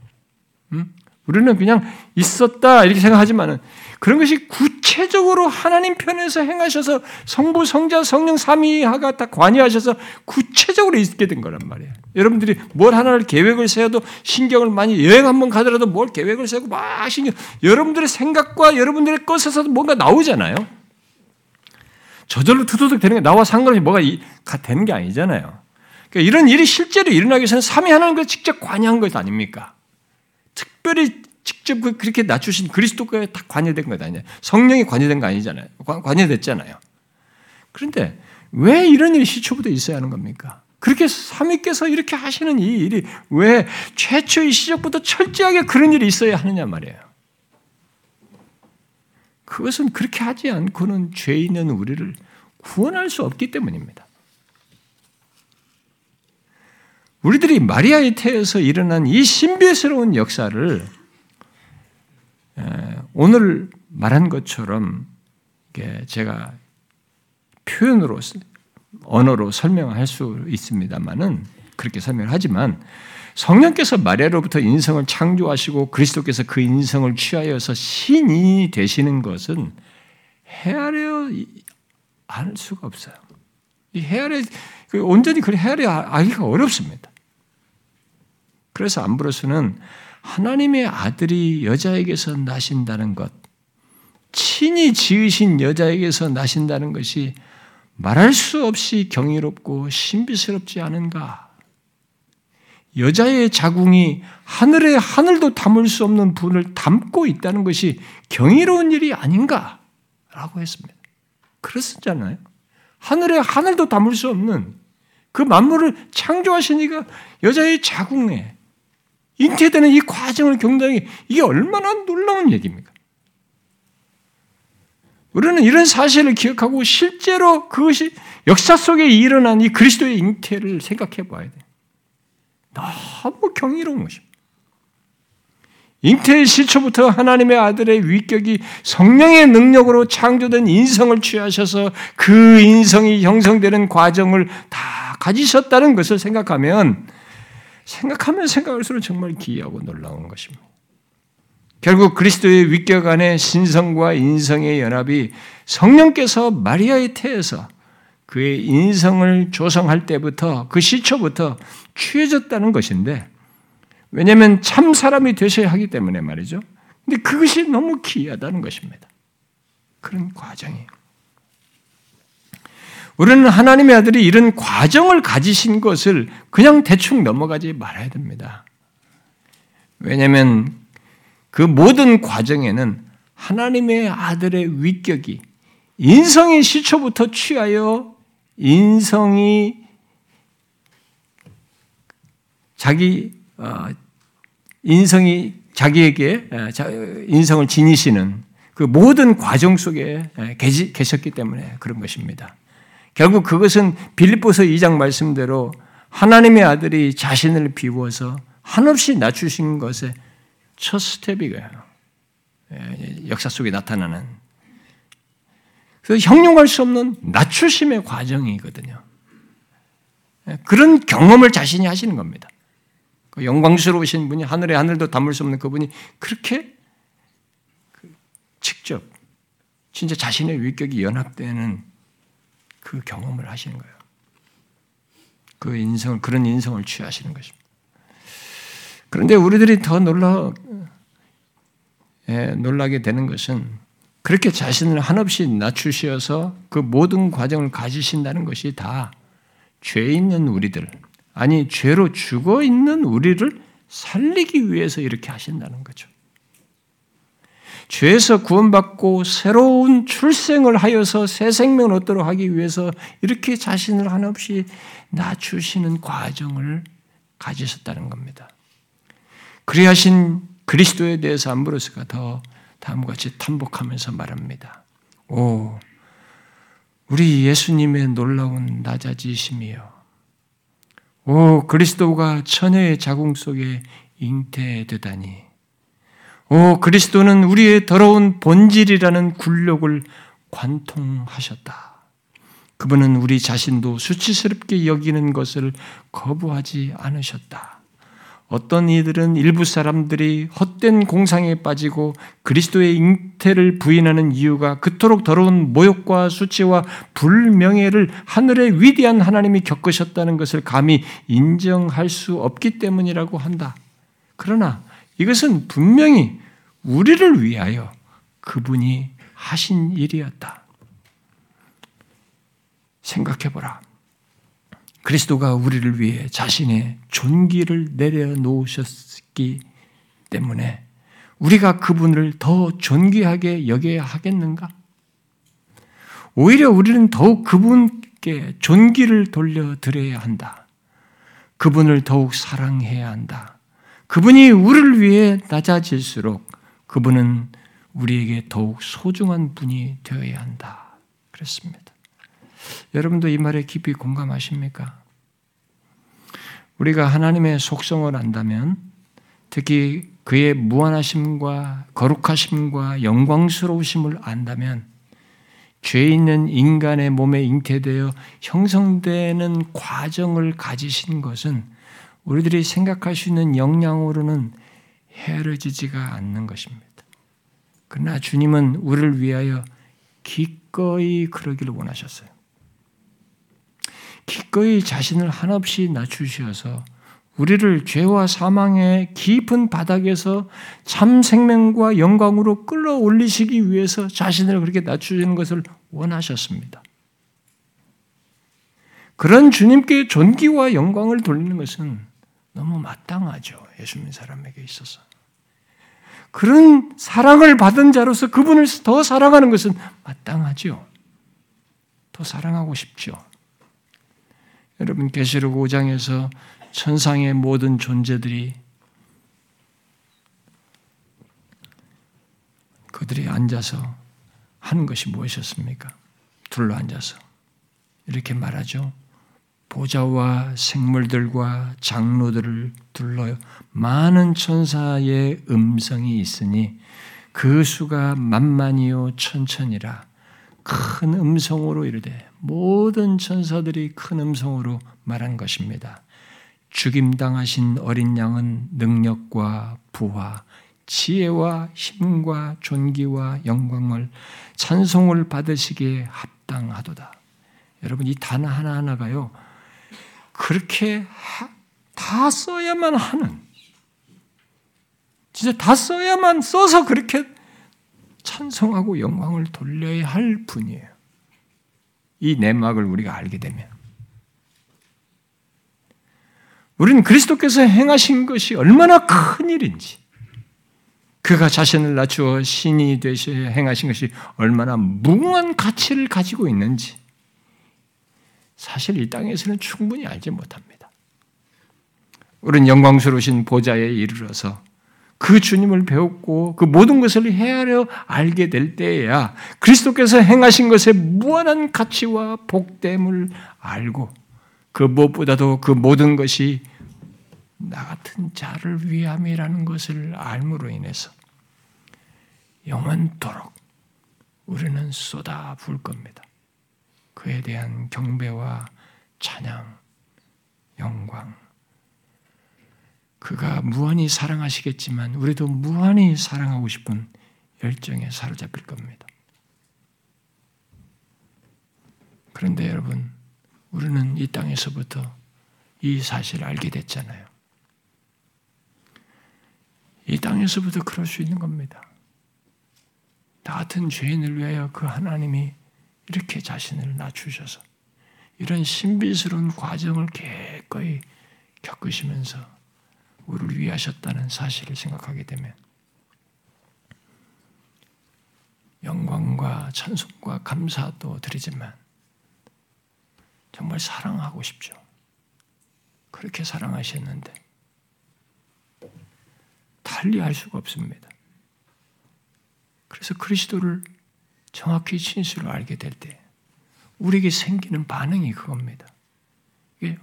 우리는 그냥 있었다 이렇게 생각하지만은 그런 것이 구체적으로 하나님 편에서 행하셔서 성부, 성자, 성령 삼위하가 다 관여하셔서 구체적으로 있게 된 거란 말이에요. 여러분들이 뭘 하나를 계획을 세워도 신경을 많이 여행 한번 가더라도 뭘 계획을 세우고 막 신경 여러분들의 생각과 여러분들의 것에서 뭔가 나오잖아요. 저절로 두두둑 되는 게 나와 상관없이 뭐가 되는 게 아니잖아요. 그러니까 이런 일이 실제로 일어나기 위해서는 삼위 하나님과 직접 관여한 것 아닙니까? 특별히 직접 그렇게 낮추신 그리스도가 다 관여된 것 아니냐. 성령이 관여된 거 아니잖아요. 관여됐잖아요. 그런데 왜 이런 일이 시초부터 있어야 하는 겁니까? 그렇게 삼위께서 이렇게 하시는 이 일이 왜 최초의 시작부터 철저하게 그런 일이 있어야 하느냐 말이에요. 그것은 그렇게 하지 않고는 죄 있는 우리를 구원할 수 없기 때문입니다. 우리들이 마리아의 태에서 일어난 이 신비스러운 역사를 오늘 말한 것처럼 제가 표현으로 언어로 설명할 수 있습니다만은 그렇게 설명을 하지만 성령께서 마리아로부터 인성을 창조하시고 그리스도께서 그 인성을 취하여서 신이 되시는 것은 헤아려 알 수가 없어요. 이 헤아려 온전히 그 헤아려 알기가 어렵습니다. 그래서 안브로스는 하나님의 아들이 여자에게서 나신다는 것, 친히 지으신 여자에게서 나신다는 것이 말할 수 없이 경이롭고 신비스럽지 않은가? 여자의 자궁이 하늘에 하늘도 담을 수 없는 분을 담고 있다는 것이 경이로운 일이 아닌가? 라고 했습니다. 그렇잖아요. 하늘에 하늘도 담을 수 없는 그 만물을 창조하신 이가 여자의 자궁에 잉태되는 이 과정을 경험하는 이게 얼마나 놀라운 얘기입니까? 우리는 이런 사실을 기억하고 실제로 그것이 역사 속에 일어난 이 그리스도의 잉태를 생각해 봐야 돼요. 너무 경이로운 것입니다. 잉태의 시초부터 하나님의 아들의 위격이 성령의 능력으로 창조된 인성을 취하셔서 그 인성이 형성되는 과정을 다 가지셨다는 것을 생각하면 생각할수록 정말 기이하고 놀라운 것입니다. 결국 그리스도의 위격 안에 신성과 인성의 연합이 성령께서 마리아의 태에서 그의 인성을 조성할 때부터 그 시초부터 취해졌다는 것인데 왜냐하면 참 사람이 되셔야 하기 때문에 말이죠. 근데 그것이 너무 기이하다는 것입니다. 그런 과정이에요. 우리는 하나님의 아들이 이런 과정을 가지신 것을 그냥 대충 넘어가지 말아야 됩니다. 왜냐하면 그 모든 과정에는 하나님의 아들의 위격이 인성의 시초부터 취하여 인성이 자기에게 인성을 지니시는 그 모든 과정 속에 계셨기 때문에 그런 것입니다. 결국 그것은 빌립보서 2장 말씀대로 하나님의 아들이 자신을 비워서 한없이 낮추신 것에 첫 스텝이에요. 역사 속에 나타나는 그래서 형용할 수 없는 낮추심의 과정이거든요. 그런 경험을 자신이 하시는 겁니다. 그 영광스러우신 분이 하늘에 하늘도 담을 수 없는 그분이 그렇게 직접 진짜 자신의 위격이 연합되는 그 경험을 하시는 거예요. 그 인성을 그런 인성을 취하시는 것입니다. 그런데 우리들이 더 놀라게 되는 것은 그렇게 자신을 한없이 낮추시어서 그 모든 과정을 가지신다는 것이 다 죄 있는 우리들, 아니 죄로 죽어 있는 우리를 살리기 위해서 이렇게 하신다는 거죠. 죄에서 구원받고 새로운 출생을 하여서 새 생명을 얻도록 하기 위해서 이렇게 자신을 한없이 낮추시는 과정을 가지셨다는 겁니다. 그리하신 그리스도에 대해서 안브로스가 더 다음과 같이 탐복하면서 말합니다. 오, 우리 예수님의 놀라운 낮아지심이여. 오, 그리스도가 처녀의 자궁 속에 잉태되다니. 오, 그리스도는 우리의 더러운 본질이라는 굴욕을 관통하셨다. 그분은 우리 자신도 수치스럽게 여기는 것을 거부하지 않으셨다. 어떤 이들은 일부 사람들이 헛된 공상에 빠지고 그리스도의 잉태를 부인하는 이유가 그토록 더러운 모욕과 수치와 불명예를 하늘의 위대한 하나님이 겪으셨다는 것을 감히 인정할 수 없기 때문이라고 한다. 그러나 이것은 분명히 우리를 위하여 그분이 하신 일이었다. 생각해보라. 그리스도가 우리를 위해 자신의 존귀를 내려놓으셨기 때문에 우리가 그분을 더 존귀하게 여겨야 하겠는가? 오히려 우리는 더욱 그분께 존귀를 돌려드려야 한다. 그분을 더욱 사랑해야 한다. 그분이 우리를 위해 낮아질수록 그분은 우리에게 더욱 소중한 분이 되어야 한다. 그렇습니다. 여러분도 이 말에 깊이 공감하십니까? 우리가 하나님의 속성을 안다면 특히 그의 무한하심과 거룩하심과 영광스러우심을 안다면 죄 있는 인간의 몸에 잉태되어 형성되는 과정을 가지신 것은 우리들이 생각할 수 있는 역량으로는 헤아려지지가 않는 것입니다. 그러나 주님은 우리를 위하여 기꺼이 그러기를 원하셨어요. 기꺼이 자신을 한없이 낮추셔서 우리를 죄와 사망의 깊은 바닥에서 참 생명과 영광으로 끌어올리시기 위해서 자신을 그렇게 낮추시는 것을 원하셨습니다. 그런 주님께 존귀와 영광을 돌리는 것은 너무 마땅하죠. 예수님 사람에게 있어서. 그런 사랑을 받은 자로서 그분을 더 사랑하는 것은 마땅하죠. 더 사랑하고 싶죠. 여러분 계시록 5장에서 천상의 모든 존재들이 그들이 앉아서 하는 것이 무엇이었습니까? 둘러 앉아서 이렇게 말하죠. 보좌와 생물들과 장로들을 둘러 많은 천사의 음성이 있으니 그 수가 만만이요 천천이라. 큰 음성으로 이르되 모든 천사들이 큰 음성으로 말한 것입니다. 죽임당하신 어린 양은 능력과 부와 지혜와 힘과 존귀와 영광을 찬송을 받으시기에 합당하도다. 여러분 이 단 하나하나가요. 그렇게 다 써야만 하는 진짜 다 써야만 써서 그렇게 찬송하고 영광을 돌려야 할 분이에요. 이 내막을 우리가 알게 되면 우리는 그리스도께서 행하신 것이 얼마나 큰 일인지 그가 자신을 낮추어 신이 되셔 행하신 것이 얼마나 무궁한 가치를 가지고 있는지 사실 이 땅에서는 충분히 알지 못합니다. 우리는 영광스러우신 보좌에 이르러서 그 주님을 배웠고 그 모든 것을 헤아려 알게 될 때에야 그리스도께서 행하신 것의 무한한 가치와 복됨을 알고 그 무엇보다도 그 모든 것이 나 같은 자를 위함이라는 것을 알므로 인해서 영원토록 우리는 쏟아부을 겁니다. 그에 대한 경배와 찬양, 영광, 그가 무한히 사랑하시겠지만 우리도 무한히 사랑하고 싶은 열정에 사로잡힐 겁니다. 그런데 여러분, 우리는 이 땅에서부터 이 사실을 알게 됐잖아요. 이 땅에서부터 그럴 수 있는 겁니다. 나 같은 죄인을 위하여 그 하나님이 이렇게 자신을 낮추셔서 이런 신비스러운 과정을 기꺼이 겪으시면서 우리를 위하셨다는 사실을 생각하게 되면 영광과 찬송과 감사도 드리지만 정말 사랑하고 싶죠. 그렇게 사랑하셨는데 달리할 수가 없습니다. 그래서 그리스도를 정확히 진실로 알게 될 때 우리에게 생기는 반응이 그겁니다. 이게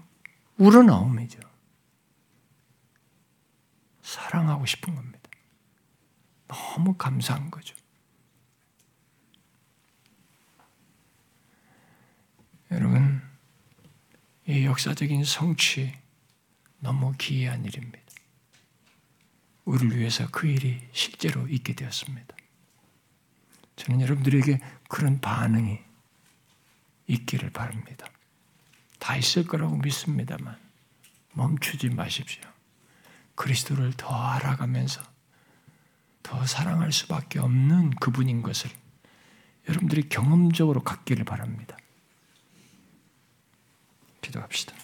우러나옴이죠. 사랑하고 싶은 겁니다. 너무 감사한 거죠. 여러분, 이 역사적인 성취 너무 기이한 일입니다. 우리를 위해서 그 일이 실제로 있게 되었습니다. 저는 여러분들에게 그런 반응이 있기를 바랍니다. 다 있을 거라고 믿습니다만 멈추지 마십시오. 그리스도를 더 알아가면서 더 사랑할 수밖에 없는 그분인 것을 여러분들이 경험적으로 갖기를 바랍니다. 기도합시다.